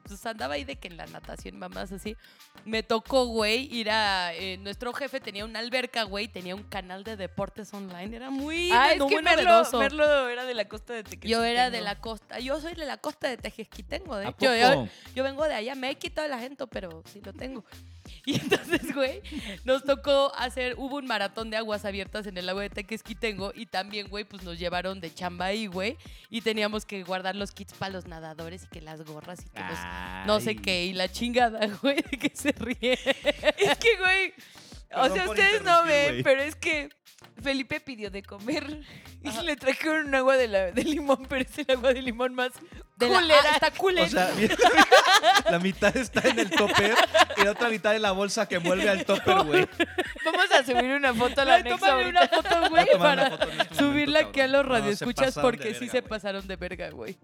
pues, andaba ahí de que en la natación, mamás, así, me tocó, güey, ir a... Eh, nuestro jefe tenía una alberca, güey, tenía un canal de deportes online. Era muy... Ah, es que Merlo, Merlo era de la costa de Tequesquitengo. Yo era de la costa... Yo soy de la costa de Tequesquitengo, de hecho. Yo, yo vengo de allá, me he quitado el acento, pero sí lo tengo. Y entonces, güey, nos tocó hacer... Hubo un maratón de aguas abiertas en el lago de Tequesquitengo y también, güey, pues nos llevaron de chamba ahí, güey. Y teníamos que guardar los kits para los nadadores y que las gorras y que los... No sé qué. Y la chingada, güey, de que se ríe. Es que, güey... O sea, ustedes no ven, wey. Pero es que Felipe pidió de comer y Ajá. le trajeron un agua de, la, de limón, pero es el agua de limón más de culera. La, ah, está culera. O sea, la mitad está en el topper y la otra mitad en la bolsa que envuelve al topper, güey. Vamos a subir una foto a la Ay, anexo ahorita. una foto, güey, para foto este subirla momento, aquí a los radioescuchas no, porque verga, sí se wey. pasaron de verga, güey.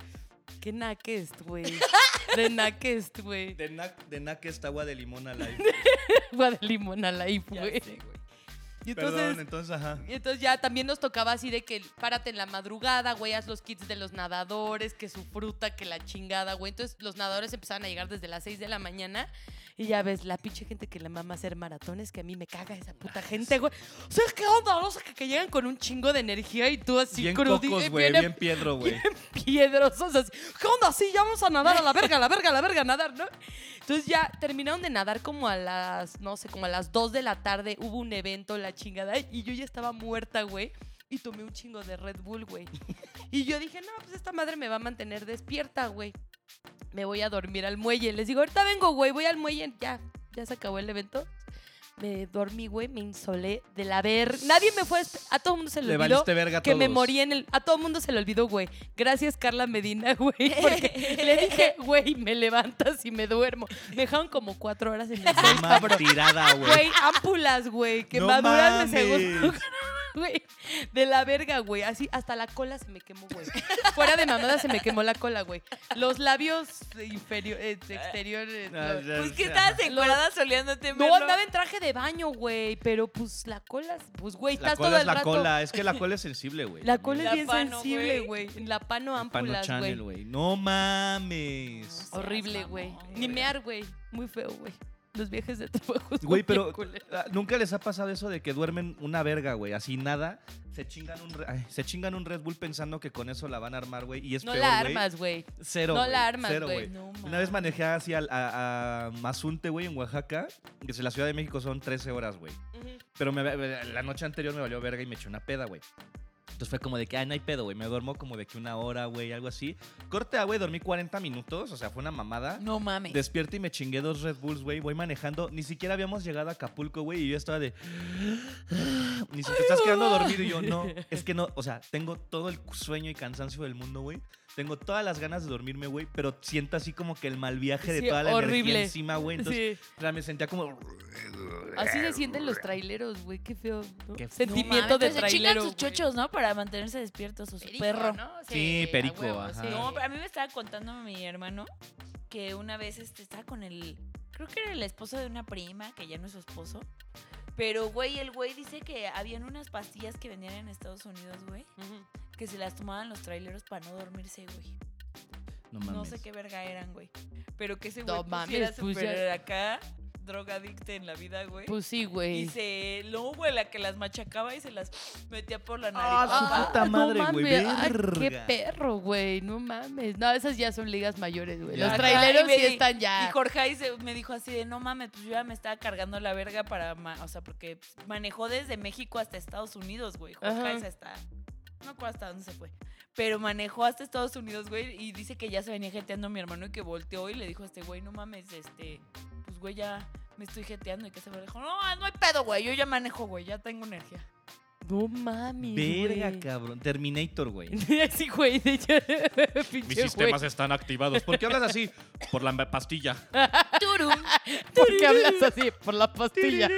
Qué naquest, güey. De naquest, güey. De, na- de naquest agua de limón a live. Agua de limón a live, güey. Y entonces, Perdón, entonces, ajá. Y entonces ya también nos tocaba así de que párate en la madrugada, güey, haz los kits de los nadadores, que su fruta, que la chingada, güey. Entonces los nadadores empezaban a llegar desde las seis de la mañana y ya ves, la pinche gente que le mama hacer maratones, que a mí me caga esa puta gente, güey. O sea, qué onda, o sea, que, que llegan con un chingo de energía y tú así... Bien crudí, cocos, güey, bien, bien piedro, güey. Bien piedrosos, así, qué onda, sí, ya vamos a nadar a la verga, a la verga, a la verga, a nadar, ¿no? Entonces ya terminaron de nadar como a las, no sé, como a las dos de la tarde, hubo un evento, la chingada, y yo ya estaba muerta, güey, y tomé un chingo de Red Bull, güey. Y yo dije, no, pues esta madre me va a mantener despierta, güey. Me voy a dormir al muelle. Les digo, ahorita vengo, güey, voy al muelle. Ya, ya se acabó el evento. Me dormí, güey, me insolé de la verga. Nadie me fue... A, a todo mundo se le, le olvidó verga que todos. me morí en el... A todo mundo se le olvidó, güey. Gracias, Carla Medina, güey, porque le dije, güey, me levantas y me duermo. Me dejaron como cuatro horas en el sol, cabrón. Tirada, güey. Güey, ámpulas, güey, que no maduras de segundo. Güey, de la verga, güey. Así, hasta la cola se me quemó, güey. Fuera de mamada se me quemó la cola, güey. Los labios inferiores, exteriores. No, no, pues que estabas encuerada soleándote. No, andaba en traje de baño, güey. Pero pues la cola, pues güey, estás todo el rato. La cola es la cola, es que la cola es sensible, güey. La cola es bien sensible, güey. La pano ámpulas, güey. No mames. Horrible, güey. Ni mear, güey. Muy feo, güey. Los viajes de trabajo. Güey, pero ¿nunca les ha pasado eso de que duermen una verga, güey? Así nada, se chingan un ay, se chingan un Red Bull pensando que con eso la van a armar, güey, y es no peor, güey. No la armas, güey. Cero, No wey. la armas, güey. No, una vez manejé así a, a, a Mazunte, güey, en Oaxaca, que en la Ciudad de México son trece horas, güey. Uh-huh. Pero me, la noche anterior me valió verga y me eché una peda, güey. Entonces fue como de que, ay, no hay pedo, güey. Me duermo como de que una hora, güey, algo así. Corte a, güey, dormí cuarenta minutos. O sea, fue una mamada. No mames. Despierto y me chingué dos Red Bulls, güey. Voy manejando. Ni siquiera habíamos llegado a Acapulco, güey. Y yo estaba de... Ni si te estás quedando dormido. Y yo, no, es que no. O sea, tengo todo el sueño y cansancio del mundo, güey. Tengo todas las ganas de dormirme, güey. Pero siento así como que el mal viaje de sí, toda la horrible. Energía encima, güey. Entonces, sí. O sea, me sentía como... Así se sienten los traileros, güey. Qué feo, ¿no? Qué feo. Sentimiento no, de trailero, se chingan sus chochos, ¿no? Para mantenerse despiertos o su perico, perro. ¿No? O sea, sí, perico. Huevo, ajá. Sí. No, pero a mí me estaba contando mi hermano que una vez este, estaba con el... Creo que era el esposo de una prima, que ya no es su esposo. Pero, güey, el güey dice que habían unas pastillas que vendían en Estados Unidos, güey. Uh-huh. Que se las tomaban los traileros para no dormirse, güey. No mames. No sé qué verga eran, güey. Pero que ese güey no pusiera súper acá... drogadicta en la vida, güey. Pues sí, güey. Y se... Luego, güey, la que las machacaba y se las metía por la nariz. ¡Ah, su puta madre, güey! No mames, ¡qué perro, güey! No mames. No, esas ya son ligas mayores, güey. Los traileros sí están ya. Y Jorge me dijo así de, no mames, pues yo ya me estaba cargando la verga para... O sea, porque manejó desde México hasta Estados Unidos, güey. Jorge está... No me acuerdo hasta dónde se fue. Pero manejó hasta Estados Unidos, güey. Y dice que ya se venía jeteando mi hermano y que volteó y le dijo a este güey, no mames, este... Pues, güey, ya me estoy jeteando. Y que se me dijo, no, no hay pedo, güey. Yo ya manejo, güey. Ya tengo energía. No mames, verga, güey. Cabrón. Terminator, güey. Sí, güey. De hecho, pinche, mis sistemas güey. Están activados. ¿Por qué hablas así? Por la pastilla. Turum. ¿Por qué hablas así? Por la pastilla.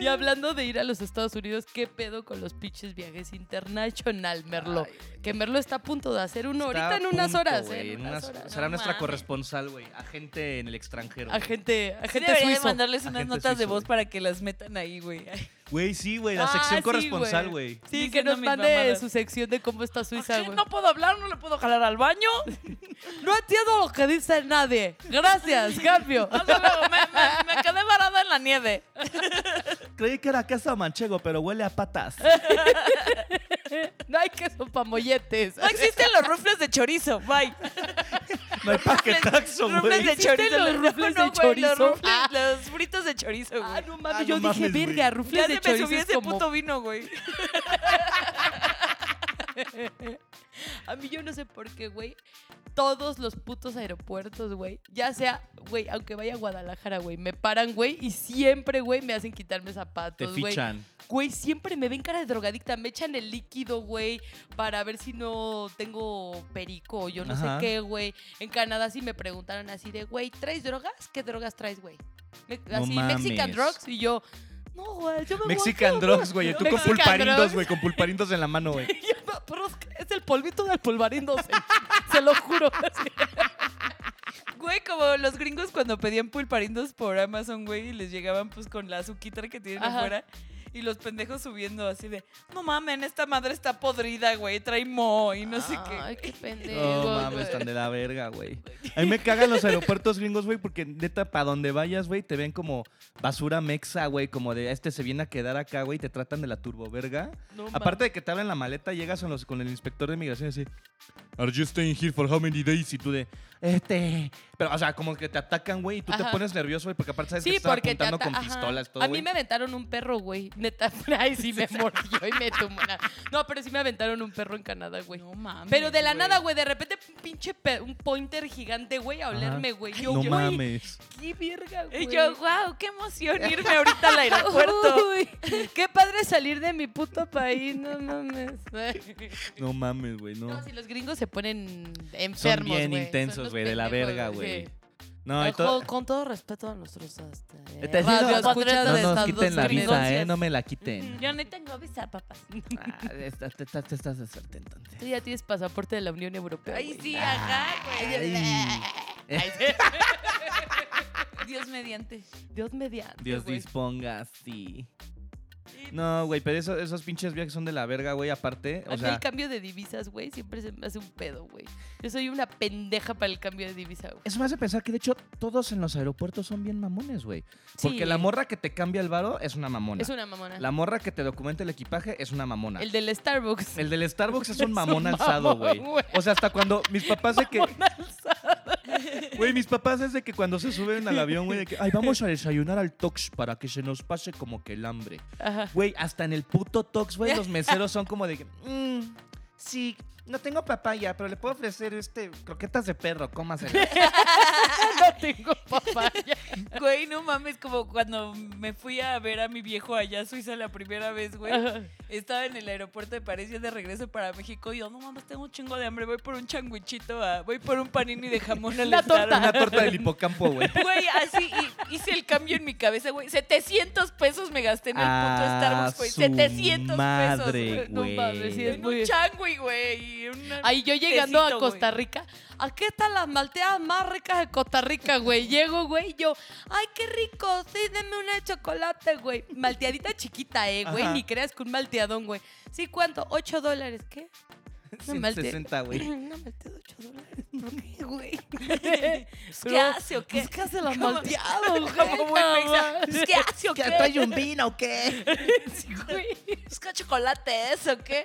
Y hablando de ir a los Estados Unidos, ¿qué pedo con los pinches viajes internacional, Merlo? Ay, que Merlo está a punto de hacer uno ahorita en unas punto, horas. Wey, ¿eh? En unas, horas. Será no nuestra mames. Corresponsal, güey. Agente en el extranjero. Agente, agente sí, debería suizo. Mandarles unas agente notas suizo, de voz wey. Para que las metan ahí, güey. Güey, sí, güey. La ah, sección sí, corresponsal, güey. Sí, sí, que nos mande mamadas. Su sección de cómo está Suiza, güey. No puedo hablar, no le puedo jalar al baño. No entiendo lo que dice nadie. Gracias, cambio. No, no, no, me, me, me quedé varada en la nieve. Creí que era queso manchego, pero huele a patas. No hay queso pa' molletes. No existen los rufles de chorizo, bye. No hay paquetaxo, güey. Rufles de chorizo. Los rufles de chorizo. Los fritos de chorizo, güey. Ah, no mames, ah, yo no dije, mames, verga, rufles de chorizo. Ya se me subió ese como... puto vino, güey. A mí yo no sé por qué, güey. Todos los putos aeropuertos, güey. Ya sea, güey, aunque vaya a Guadalajara, güey. Me paran, güey, y siempre, güey, me hacen quitarme zapatos, güey. Te fichan. Güey. Güey, siempre me ven cara de drogadicta. Me echan el líquido, güey, para ver si no tengo perico o yo no ajá. sé qué, güey. En Canadá sí me preguntaron así de, güey, ¿traes drogas? ¿Qué drogas traes, güey? Me, no así, mames. Mexican drugs. Y yo... No, güey, yo me Mexican drugs, güey. Tú Mexican con pulparindos, güey. Con pulparindos en la mano, güey. Es el polvito del pulparindo, se, se lo juro. Güey, como los gringos cuando pedían pulparindos por Amazon, güey, y les llegaban pues con la azuquitra que tienen ajá. afuera. Y los pendejos subiendo así de, no mames, esta madre está podrida, güey, trae moho y no ah, sé qué. Ay, qué pendejo. No mames, están de la verga, güey. A mí me cagan los aeropuertos gringos, güey, porque neta, para donde vayas, güey, te ven como basura mexa, güey, como de, este se viene a quedar acá, güey, te tratan de la turboverga. No, aparte man. De que te abren la maleta, llegas con, los, con el inspector de migración y así, are you staying here for how many days? Y tú de, este... Pero, o sea, como que te atacan, güey, y tú ajá. te pones nervioso, güey, porque aparte sabes sí, que te están apuntando te ata- con ajá. pistolas, todo, güey. A mí wey. Me aventaron un perro, güey. Neta, ay, sí me mordió y me tumbó. No, pero sí me aventaron un perro en Canadá, güey. No mames. Pero de la wey. Nada, güey, de repente un pinche pe- un pointer gigante, güey, a olerme, güey. No yo, mames. Wey, qué verga, güey. Y yo, wow, qué emoción irme ahorita al aeropuerto. Uy, qué padre salir de mi puto país, no mames. No mames, güey, no. No, si los gringos se ponen enfermos, güey. Son bien wey. Intensos, güey, de la verga, güey. Sí. No, to- con todo respeto a nuestros eh, te radio escuchas, no nos Estados quiten la gringos. Visa, eh, no me la quiten. Yo no tengo visa, papás. Ah, esta, te, te, te estás de suerte entonces. Tú ya tienes pasaporte de la Unión Europea. Ay, wey. Sí, ajá. Ay. Ay. Ay, sí. Dios mediante. Dios mediante. Dios wey. Disponga, sí. No, güey, pero esos, esos pinches viajes son de la verga, güey, aparte. O sea, el cambio de divisas, güey, siempre se me hace un pedo, güey. Yo soy una pendeja para el cambio de divisa, güey. Eso me hace pensar que, de hecho, todos en los aeropuertos son bien mamones, güey. Porque sí. La morra que te cambia el varo es una mamona. Es una mamona. La morra que te documenta el equipaje es una mamona. El del Starbucks. El del Starbucks es un mamón alzado, güey. O sea, hasta cuando mis papás de que... Güey, mis papás es de que cuando se suben al avión, güey, de que, ay, vamos a desayunar al Tox para que se nos pase como que el hambre. Güey, hasta en el puto Tox, güey, los meseros son como de que, mmm, sí, no tengo papaya, pero le puedo ofrecer este croquetas de perro, cómaselas. No tengo papaya. Güey, no mames, como cuando me fui a ver a mi viejo allá a Suiza la primera vez, güey. Ajá. Estaba en el aeropuerto de París y de regreso para México y yo, no mames, tengo un chingo de hambre, voy por un changuichito, a, voy por un panini de jamón a la torta. Una torta del hipocampo, güey. Güey, así y, hice el cambio en mi cabeza, güey. setecientos pesos me gasté en el ah, punto Starbucks, güey. setecientos madre, pesos. Güey. No mames, sí, es en muy un changui, güey. Ahí yo llegando tecito, a Costa Rica, aquí están las malteadas más ricas de Costa Rica, güey. Llego, güey, y yo, ay, qué rico, sí, denme una de chocolate, güey. Malteadita chiquita, eh, güey, ni creas que un malteadón, güey. Sí, ¿cuánto? ocho dólares, ¿qué? ciento sesenta, güey. No, malteado ocho dólares. ¿Por qué, güey? ¿Qué hace o qué? Pues, ¿qué hace la malteado, güey? ¿Cómo, güey? ¿Qué hace o qué? ¿Que trae un vino o qué? Sí, güey. ¿Busca chocolate eso o qué?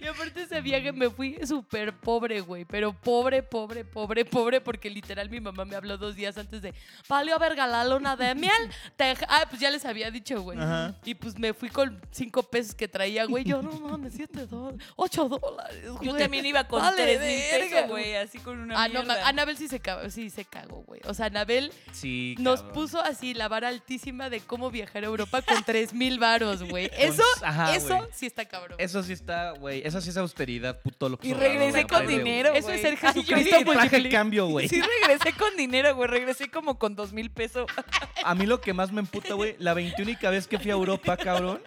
Y aparte ese viaje me fui súper pobre, güey. Pero pobre, pobre, pobre, pobre. Porque literal mi mamá me habló dos días antes de valió verga la luna de miel. Te... Ah, pues ya les había dicho, güey. Ajá. Y pues me fui con cinco pesos que traía, güey. Yo, no mames, siete dólares, ocho dólares, güey. Yo también iba con vale, tres mil pesos, güey. Así con una ah, mierda. No, Anabel sí se cagó, sí se cagó, güey. O sea, Anabel sí, nos puso así la vara altísima de cómo viajar a Europa con tres mil varos, güey. Eso, Ajá, eso güey. sí está cabrón. Eso sí está... Güey, eso sí es austeridad, puto loco. Y regresé con dinero, güey. Eso es el Jesucristo multiplicado. Traje el cambio, güey. Sí, regresé con dinero, güey. Regresé como con dos mil pesos. A mí lo que más me emputa, güey, la veintiúnica vez que fui a Europa, cabrón,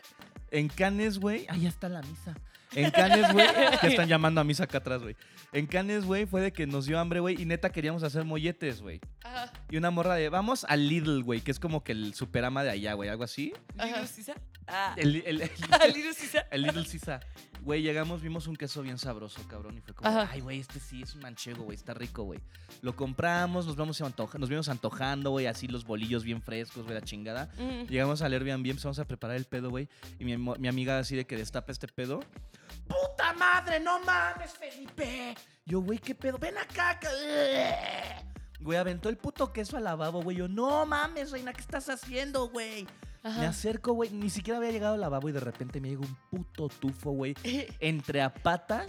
en Cannes, güey. Ahí está la misa. En Cannes, güey, que están llamando a misa acá atrás, güey. En Cannes, güey, fue de que nos dio hambre, güey, y neta queríamos hacer molletes, güey. Ajá. Y una morra de, vamos al Lidl, güey, que es como que el Superama de allá, güey, algo así. ¿Lidl Sisa? Ah. El, el, el, el, el Lidl Sisa. El Lidl Sisa. Güey, llegamos, vimos un queso bien sabroso, cabrón, y fue como, Ajá. ay, güey, este sí es un manchego, güey, está rico, güey. Lo compramos, nos vamos antoja, nos vimos antojando, güey, así los bolillos bien frescos, güey, la chingada. Mm. Llegamos al Airbnb, empezamos a preparar el pedo, güey, y mi, mi amiga así de que destapa este pedo. ¡Puta madre! ¡No mames, Felipe! Yo, güey, ¿qué pedo? ¡Ven acá! Güey, aventó el puto queso al lavabo, güey. Yo, no mames, reina, ¿qué estás haciendo, güey? Ajá. Me acerco, güey. Ni siquiera había llegado al lavabo y de repente me llega un puto tufo, güey. Entre a pata,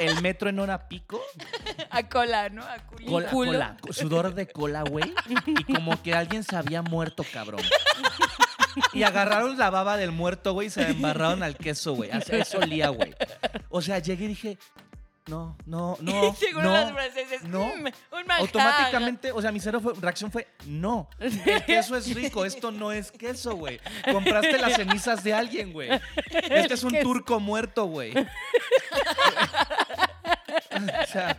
el metro en hora pico. A cola, ¿no? A culo. Cola, cola. Sudor de cola, güey. Y como que alguien se había muerto, cabrón. Y agarraron la baba del muerto, güey, y se embarraron al queso, güey. Eso olía, güey. O sea, llegué y dije, no, no, no, Según no, las franceses, no. Mm, un automáticamente, o sea, mi cero fue, reacción fue, no. El queso es rico, esto no es queso, güey. Compraste las cenizas de alguien, güey. Este es un turco muerto, güey. O sea,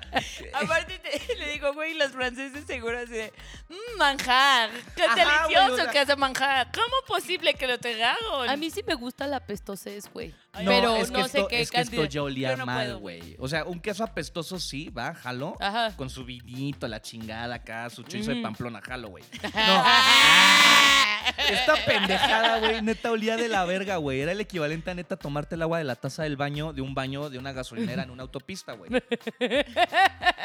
aparte te, le digo, güey, los franceses seguro así de mmm, manjar, qué Ajá, delicioso güey, que hace manjar. ¿Cómo posible que lo tragaron? A mí sí me gusta la pestosez, güey. No, pero es que no esto, sé qué es cantidad. Que esto ya olía no mal, puedo, güey. O sea, un queso apestoso sí, va, jalo. Ajá. Con su vinito, la chingada acá, su chorizo mm. de Pamplona, jalo, güey. No. Esta pendejada, güey, neta olía de la verga, güey. Era el equivalente a neta tomarte el agua de la taza del baño, de un baño, de una gasolinera en una autopista, güey.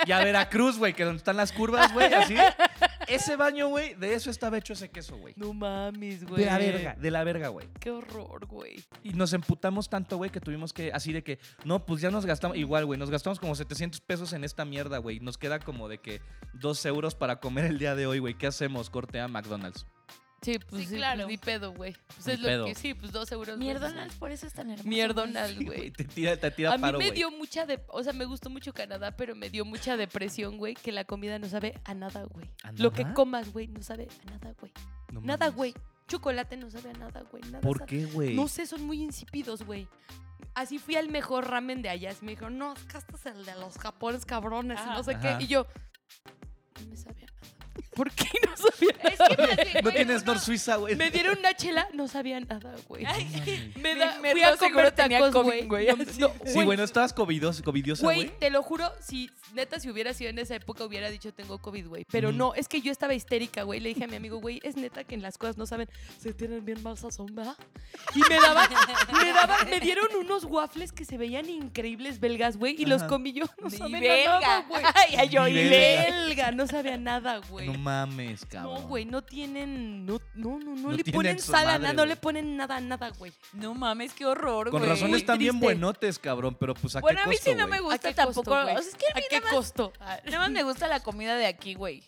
Y a Veracruz, güey, que donde están las curvas, güey, así. Ese baño, güey, de eso estaba hecho ese queso, güey. No mames, güey. De la verga, de la verga, güey. Qué horror, güey. Y nos emputamos tanto, güey, que tuvimos que, así de que, no, pues ya nos gastamos, igual, güey, nos gastamos como setecientos pesos en esta mierda, güey. Nos queda como de que dos euros para comer el día de hoy, güey. ¿Qué hacemos? Corte a McDonald's. Sí, pues sí, sí claro. Pues, ni pedo, güey. Pues ni es pedo. Lo que sí, pues dos euros. Mierdonald's, por eso es tan hermoso. Mierdonald's, güey. Sí, te tira, te tira a paro, güey. A mí me wey. dio mucha, de, o sea, me gustó mucho Canadá, pero me dio mucha depresión, güey, que la comida no sabe a nada, güey. Lo que comas, güey, no sabe a nada, güey. No nada, güey. Chocolate no sabe a nada, güey. ¿Por sabe. qué, güey? No sé, son muy insípidos, güey. Así fui al mejor ramen de allá. Y me dijeron, no, castas el de los japones cabrones, ah, y no sé ajá. qué. Y yo, no me sabía nada. ¿por qué no sabía nada? Es que me hace, no tienes Nor Suiza, güey. Me dieron una chela, no sabía nada, güey. Me da, me fui a comer tacos, güey. No, sí, bueno, estabas covidosa, güey. Güey, te lo juro, si neta, si hubiera sido en esa época, hubiera dicho tengo COVID, güey. Pero mm. no, es que yo estaba histérica, güey. Le dije a mi amigo, güey, es neta que en las cosas no saben, se tienen bien mal sazón, ¿verdad? Y me daban, me daban, me dieron unos waffles que se veían increíbles belgas, güey. Y ajá, los comí yo, no sabía nada, güey. Ay, yo, y belga, no sabía nada, güey. No mames, cabrón. No, güey, no tienen, no, no, no, no, no le ponen sal a nada, no le ponen nada, nada, güey. No mames, qué horror, güey. Con razón están bien buenotes, cabrón, pero pues a bueno, qué costo, bueno, a mí sí no me gusta tampoco. O sea, es que a, ¿a qué costo? Nada más me gusta la comida de aquí, güey.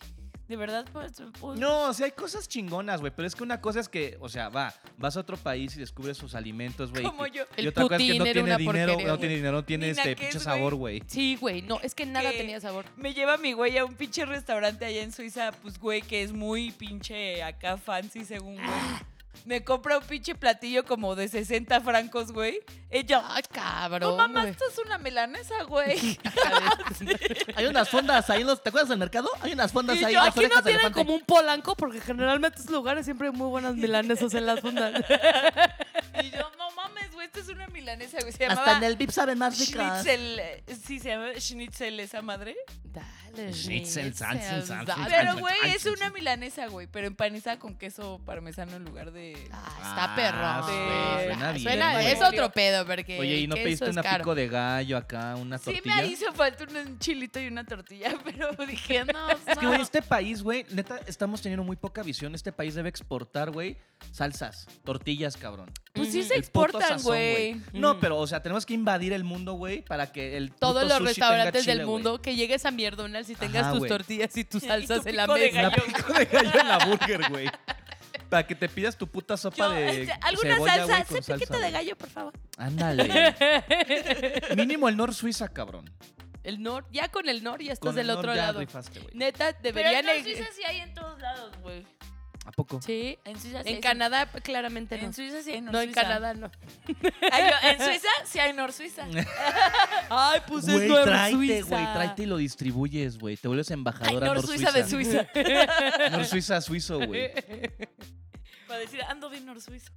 De verdad, pues, pues. No, o sea, hay cosas chingonas, güey. Pero es que una cosa es que, o sea, va, vas a otro país y descubres sus alimentos, güey. Como yo. Y otra cosa es que no tiene dinero, no tiene dinero, no tiene este pinche sabor, güey. Sí, güey. No, es que nada tenía sabor. Me lleva mi güey a un pinche restaurante allá en Suiza, pues, güey, que es muy pinche acá fancy, según, güey. Me compra un pinche platillo como de sesenta francos, güey. Ella, ay, cabrón. No, mamá, esto es una melanesa, güey. Sí. Hay unas fondas ahí. Los, ¿te acuerdas del mercado? Hay unas fondas y ahí. Yo, las aquí no tienen como un polanco, porque generalmente en estos lugares siempre hay muy buenas milanesas en las fondas. Y yo, no mames, güey, esto es una milanesa, güey. Se hasta en el V I P saben más ricas. Schnitzel. Sí, se llama Schnitzel esa madre. Dale, Schnitzel, Sansen, Sansen. Pero, güey, es una milanesa, güey, pero empanizada con queso parmesano en lugar de... Ah, está perro. De... Suena, ah, bien, suena bien. Es otro pedo, porque... Oye, ¿y no pediste un pico de gallo acá, una tortilla? Sí, me hizo falta un chilito y una tortilla, pero dije, no, no. Es que, güey, este país, güey, neta, estamos teniendo muy poca visión. Este país debe exportar, güey, salsas, tortillas, cabrón. Pues sí se exportan, güey. No, pero, o sea, tenemos que invadir el mundo, güey, para que el todos los restaurantes Chile, del mundo, wey, que llegues a McDonald's y tengas, ajá, tus, wey, tortillas y tus salsas y tu en la mesa. Un pico de gallo en la burger, güey. Para que te pidas tu puta sopa. Yo, de alguna cebolla, salsa, wey, ese piquito de gallo, por favor. Ándale. Mínimo el Nor Suiza, cabrón. El Nor, ya con el Nor ya estás con del el otro lado. Rifaste, neta, deberían... Pero el Nor Suiza sí hay en todos lados, güey. ¿A poco? Sí, en Suiza sí. En hay Canadá sí, claramente no. En Suiza sí hay Nor Suiza. No, en Canadá no. Ay, no. En Suiza sí hay Nor Suiza. Ay, pues wey, es Nor tráete, Suiza. Güey, tráete y lo distribuyes, güey. Te vuelves embajadora Nor, Nor Suiza. Nor Suiza de Suiza. Nor Suiza suizo, güey. Para decir, ando bien Nor Suizo.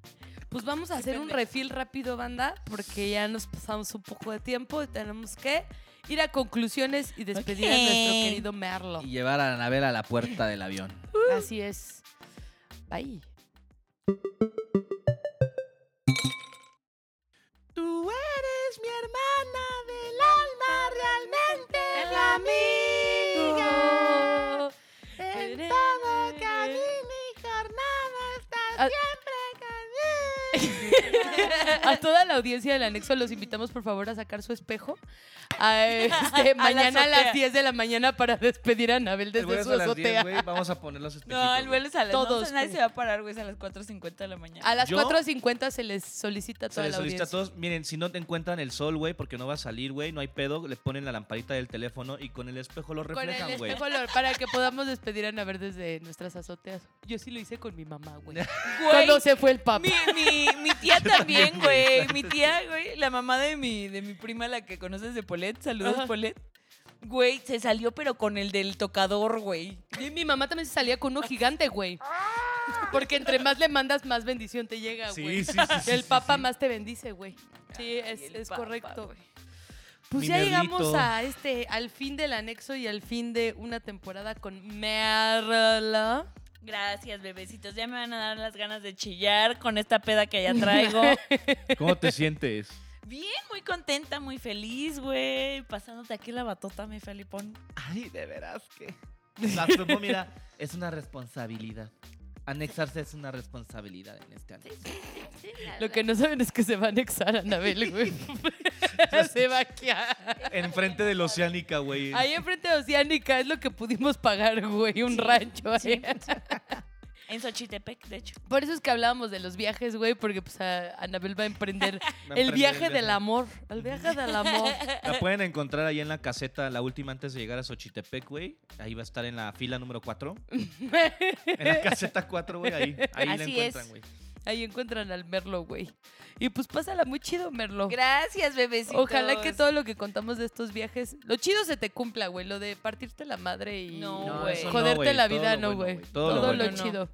Pues vamos a hacer un refill rápido, banda, porque ya nos pasamos un poco de tiempo y tenemos que ir a conclusiones y despedir, okay, a nuestro querido Merlo. Y llevar a Anabel a la puerta del avión. Uh. Así es. Bye. Tú eres mi hermana del alma, realmente la amiga. En todo camino y jornada estás siempre conmigo. A toda la audiencia del anexo los invitamos por favor a sacar su espejo a este, a mañana a las diez de la mañana para despedir a Anabel desde su azotea. diez, vamos a poner los espejitos. No, el vuelo es a las todos, no, nadie se va a parar, güey, es a las cuatro cincuenta de la mañana. A las ¿Yo? cuatro cincuenta se les solicita a toda la audiencia. Se les solicita a todos. Miren, si no te encuentran el sol, güey, porque no va a salir, güey, no hay pedo, le ponen la lamparita del teléfono y con el espejo lo reflejan, güey. Con el espejo, para que podamos despedir a Anabel desde nuestras azoteas. Yo sí lo hice con mi mamá, güey. Cuando se fue el papá. Mi, mi, mi tía también, güey. Mi tía, güey, la mamá de mi, de mi prima, la que conoces de Polet, saludos, ajá, Polet. Güey, se salió pero con el del tocador, güey. Y mi mamá también se salía con uno gigante, güey. Porque entre más le mandas, más bendición te llega, güey. Sí, sí, sí, sí, el sí, papá sí, más te bendice, güey. Sí, es, es papa, correcto. Wey. Pues mi ya Merlito, llegamos a este, al fin del anexo y al fin de una temporada con Merla. Gracias, bebecitos. Ya me van a dar las ganas de chillar con esta peda que ya traigo. ¿Cómo te sientes? Bien, muy contenta, muy feliz, güey. Pasándote aquí la batota, mi Felipón. Ay, de veras que... La supo, mira, es una responsabilidad. Anexarse es una responsabilidad en este anexo. Sí, sí, sí, sí, lo que no saben es que se va a anexar Anabel, güey. Se va aquí a... Enfrente de la Oceánica, güey. Ahí enfrente de Oceánica es lo que pudimos pagar, güey. Un sí, rancho ahí. Sí. En Xochitepec, de hecho. Por eso es que hablábamos de los viajes, güey, porque pues a Anabel va a emprender el viaje del amor. El viaje del amor. La pueden encontrar ahí en la caseta, la última antes de llegar a Xochitepec, güey. Ahí va a estar en la fila número cuatro. En la caseta cuatro, güey, ahí, ahí la encuentran, güey. Ahí encuentran al Merlo, güey. Y pues pásala muy chido, Merlo. Gracias, bebecitos. Ojalá que todo lo que contamos de estos viajes, lo chido se te cumpla, güey. Lo de partirte la madre y no, güey. No, joderte no, la vida, todo no, güey. Bueno, todo, todo lo, bueno, lo chido. No.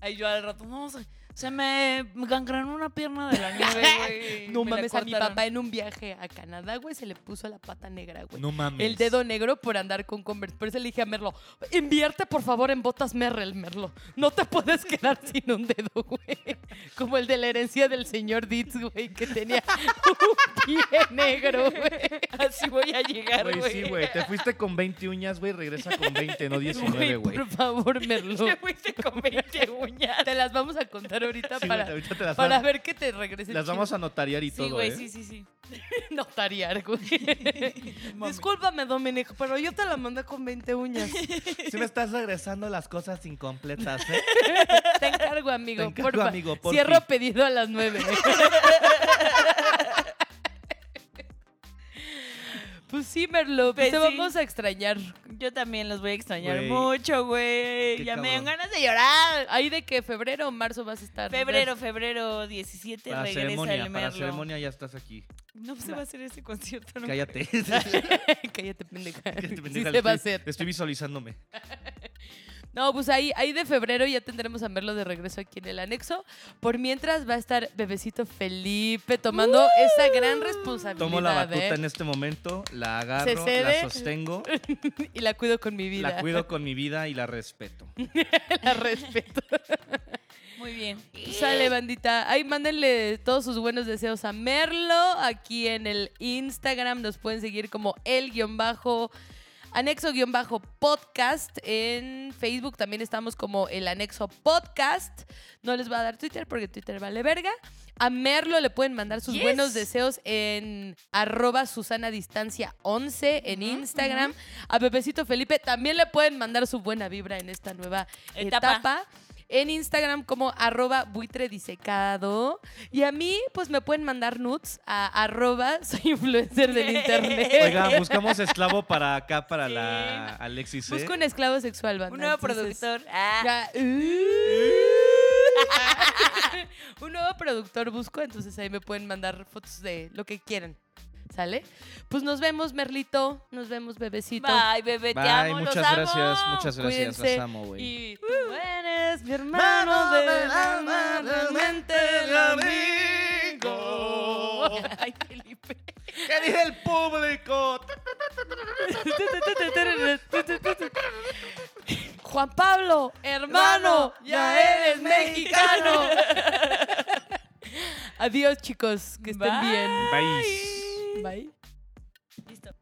Ahí yo al rato, no, se, se me gangrenó una pierna de la nieve, güey. No mames, a mi papá en un viaje a Canadá, güey, se le puso la pata negra, güey. No mames. El dedo negro por andar con Converse. Por eso le dije a Merlo, invierte, por favor, en botas Merrell, Merlo. No te puedes quedar sin un dedo, güey. Como el de la herencia del señor Ditz, güey, que tenía un pie negro, güey. Así voy a llegar, güey. Güey, sí, güey. Te fuiste con veinte uñas, güey, regresa con veinte, no diecinueve, güey. Por favor, Merlo. Te fuiste con veinte uñas. Te las vamos a contar ahorita, sí, para, ahorita te las para van, ver que te regresen. Las vamos a notariar y sí, todo, güey, ¿eh? Sí, sí, sí. Notariar, güey. Discúlpame, Dominic, pero yo te la mandé con veinte uñas. Si me estás regresando las cosas incompletas, ¿eh? Te encargo, amigo. Te encargo, porfa, amigo, por cierro ti. Pedido a las nueve. Pues sí, Merlo, pues te sí. vamos a extrañar. Yo también los voy a extrañar, wey, mucho, güey. Ya cabrón. Me dan ganas de llorar. Ahí de que febrero o marzo vas a estar. Febrero, febrero diecisiete para regresa ceremonia, el Merlo. Para la ceremonia ya estás aquí. No se va a hacer ese concierto. No. Cállate. Cállate, pendeja. Cállate, pendeja. Sí se va a hacer. Estoy visualizándome. No, pues ahí, ahí de febrero ya tendremos a Merlo de regreso aquí en el anexo. Por mientras va a estar bebecito Felipe tomando uh, esa gran responsabilidad. Tomo la batuta, ¿eh? En este momento, la agarro, la sostengo. Y la cuido con mi vida. La cuido con mi vida y la respeto. La respeto. Muy bien. Sale, bandita. Ahí mándenle todos sus buenos deseos a Merlo. Aquí en el Instagram nos pueden seguir como el guión bajo... Anexo-podcast. En Facebook también estamos como el Anexo Podcast. No les va a dar Twitter porque Twitter vale verga. A Merlo le pueden mandar sus yes. buenos deseos en arroba Susana Distancia once en Instagram. Uh-huh. A Pepecito Felipe también le pueden mandar su buena vibra en esta nueva etapa. etapa. En Instagram como arroba buitredisecado. Y a mí, pues me pueden mandar nudes a arroba soy influencer del internet. Oiga, buscamos esclavo para acá, para sí. la Alexis. ¿Eh? Busco un esclavo sexual, banda. Un nuevo Entonces, productor. Ah. Ya, uh, uh, un nuevo productor busco. Entonces ahí me pueden mandar fotos de lo que quieran. ¿Sale? Pues nos vemos, Merlito. Nos vemos, bebecito. Bye, bebé. Te Bye, amo, muchas los gracias, amo. Muchas gracias. Cuídense. Los amo, güey. Y tú uh. eres mi hermano, Mano de la alma, realmente el amigo. Ay, Felipe. ¿Qué dice el público? Juan Pablo, hermano, hermano ya eres mexicano. Adiós, chicos. Que estén Bye. bien. Bye. Bye. Listo.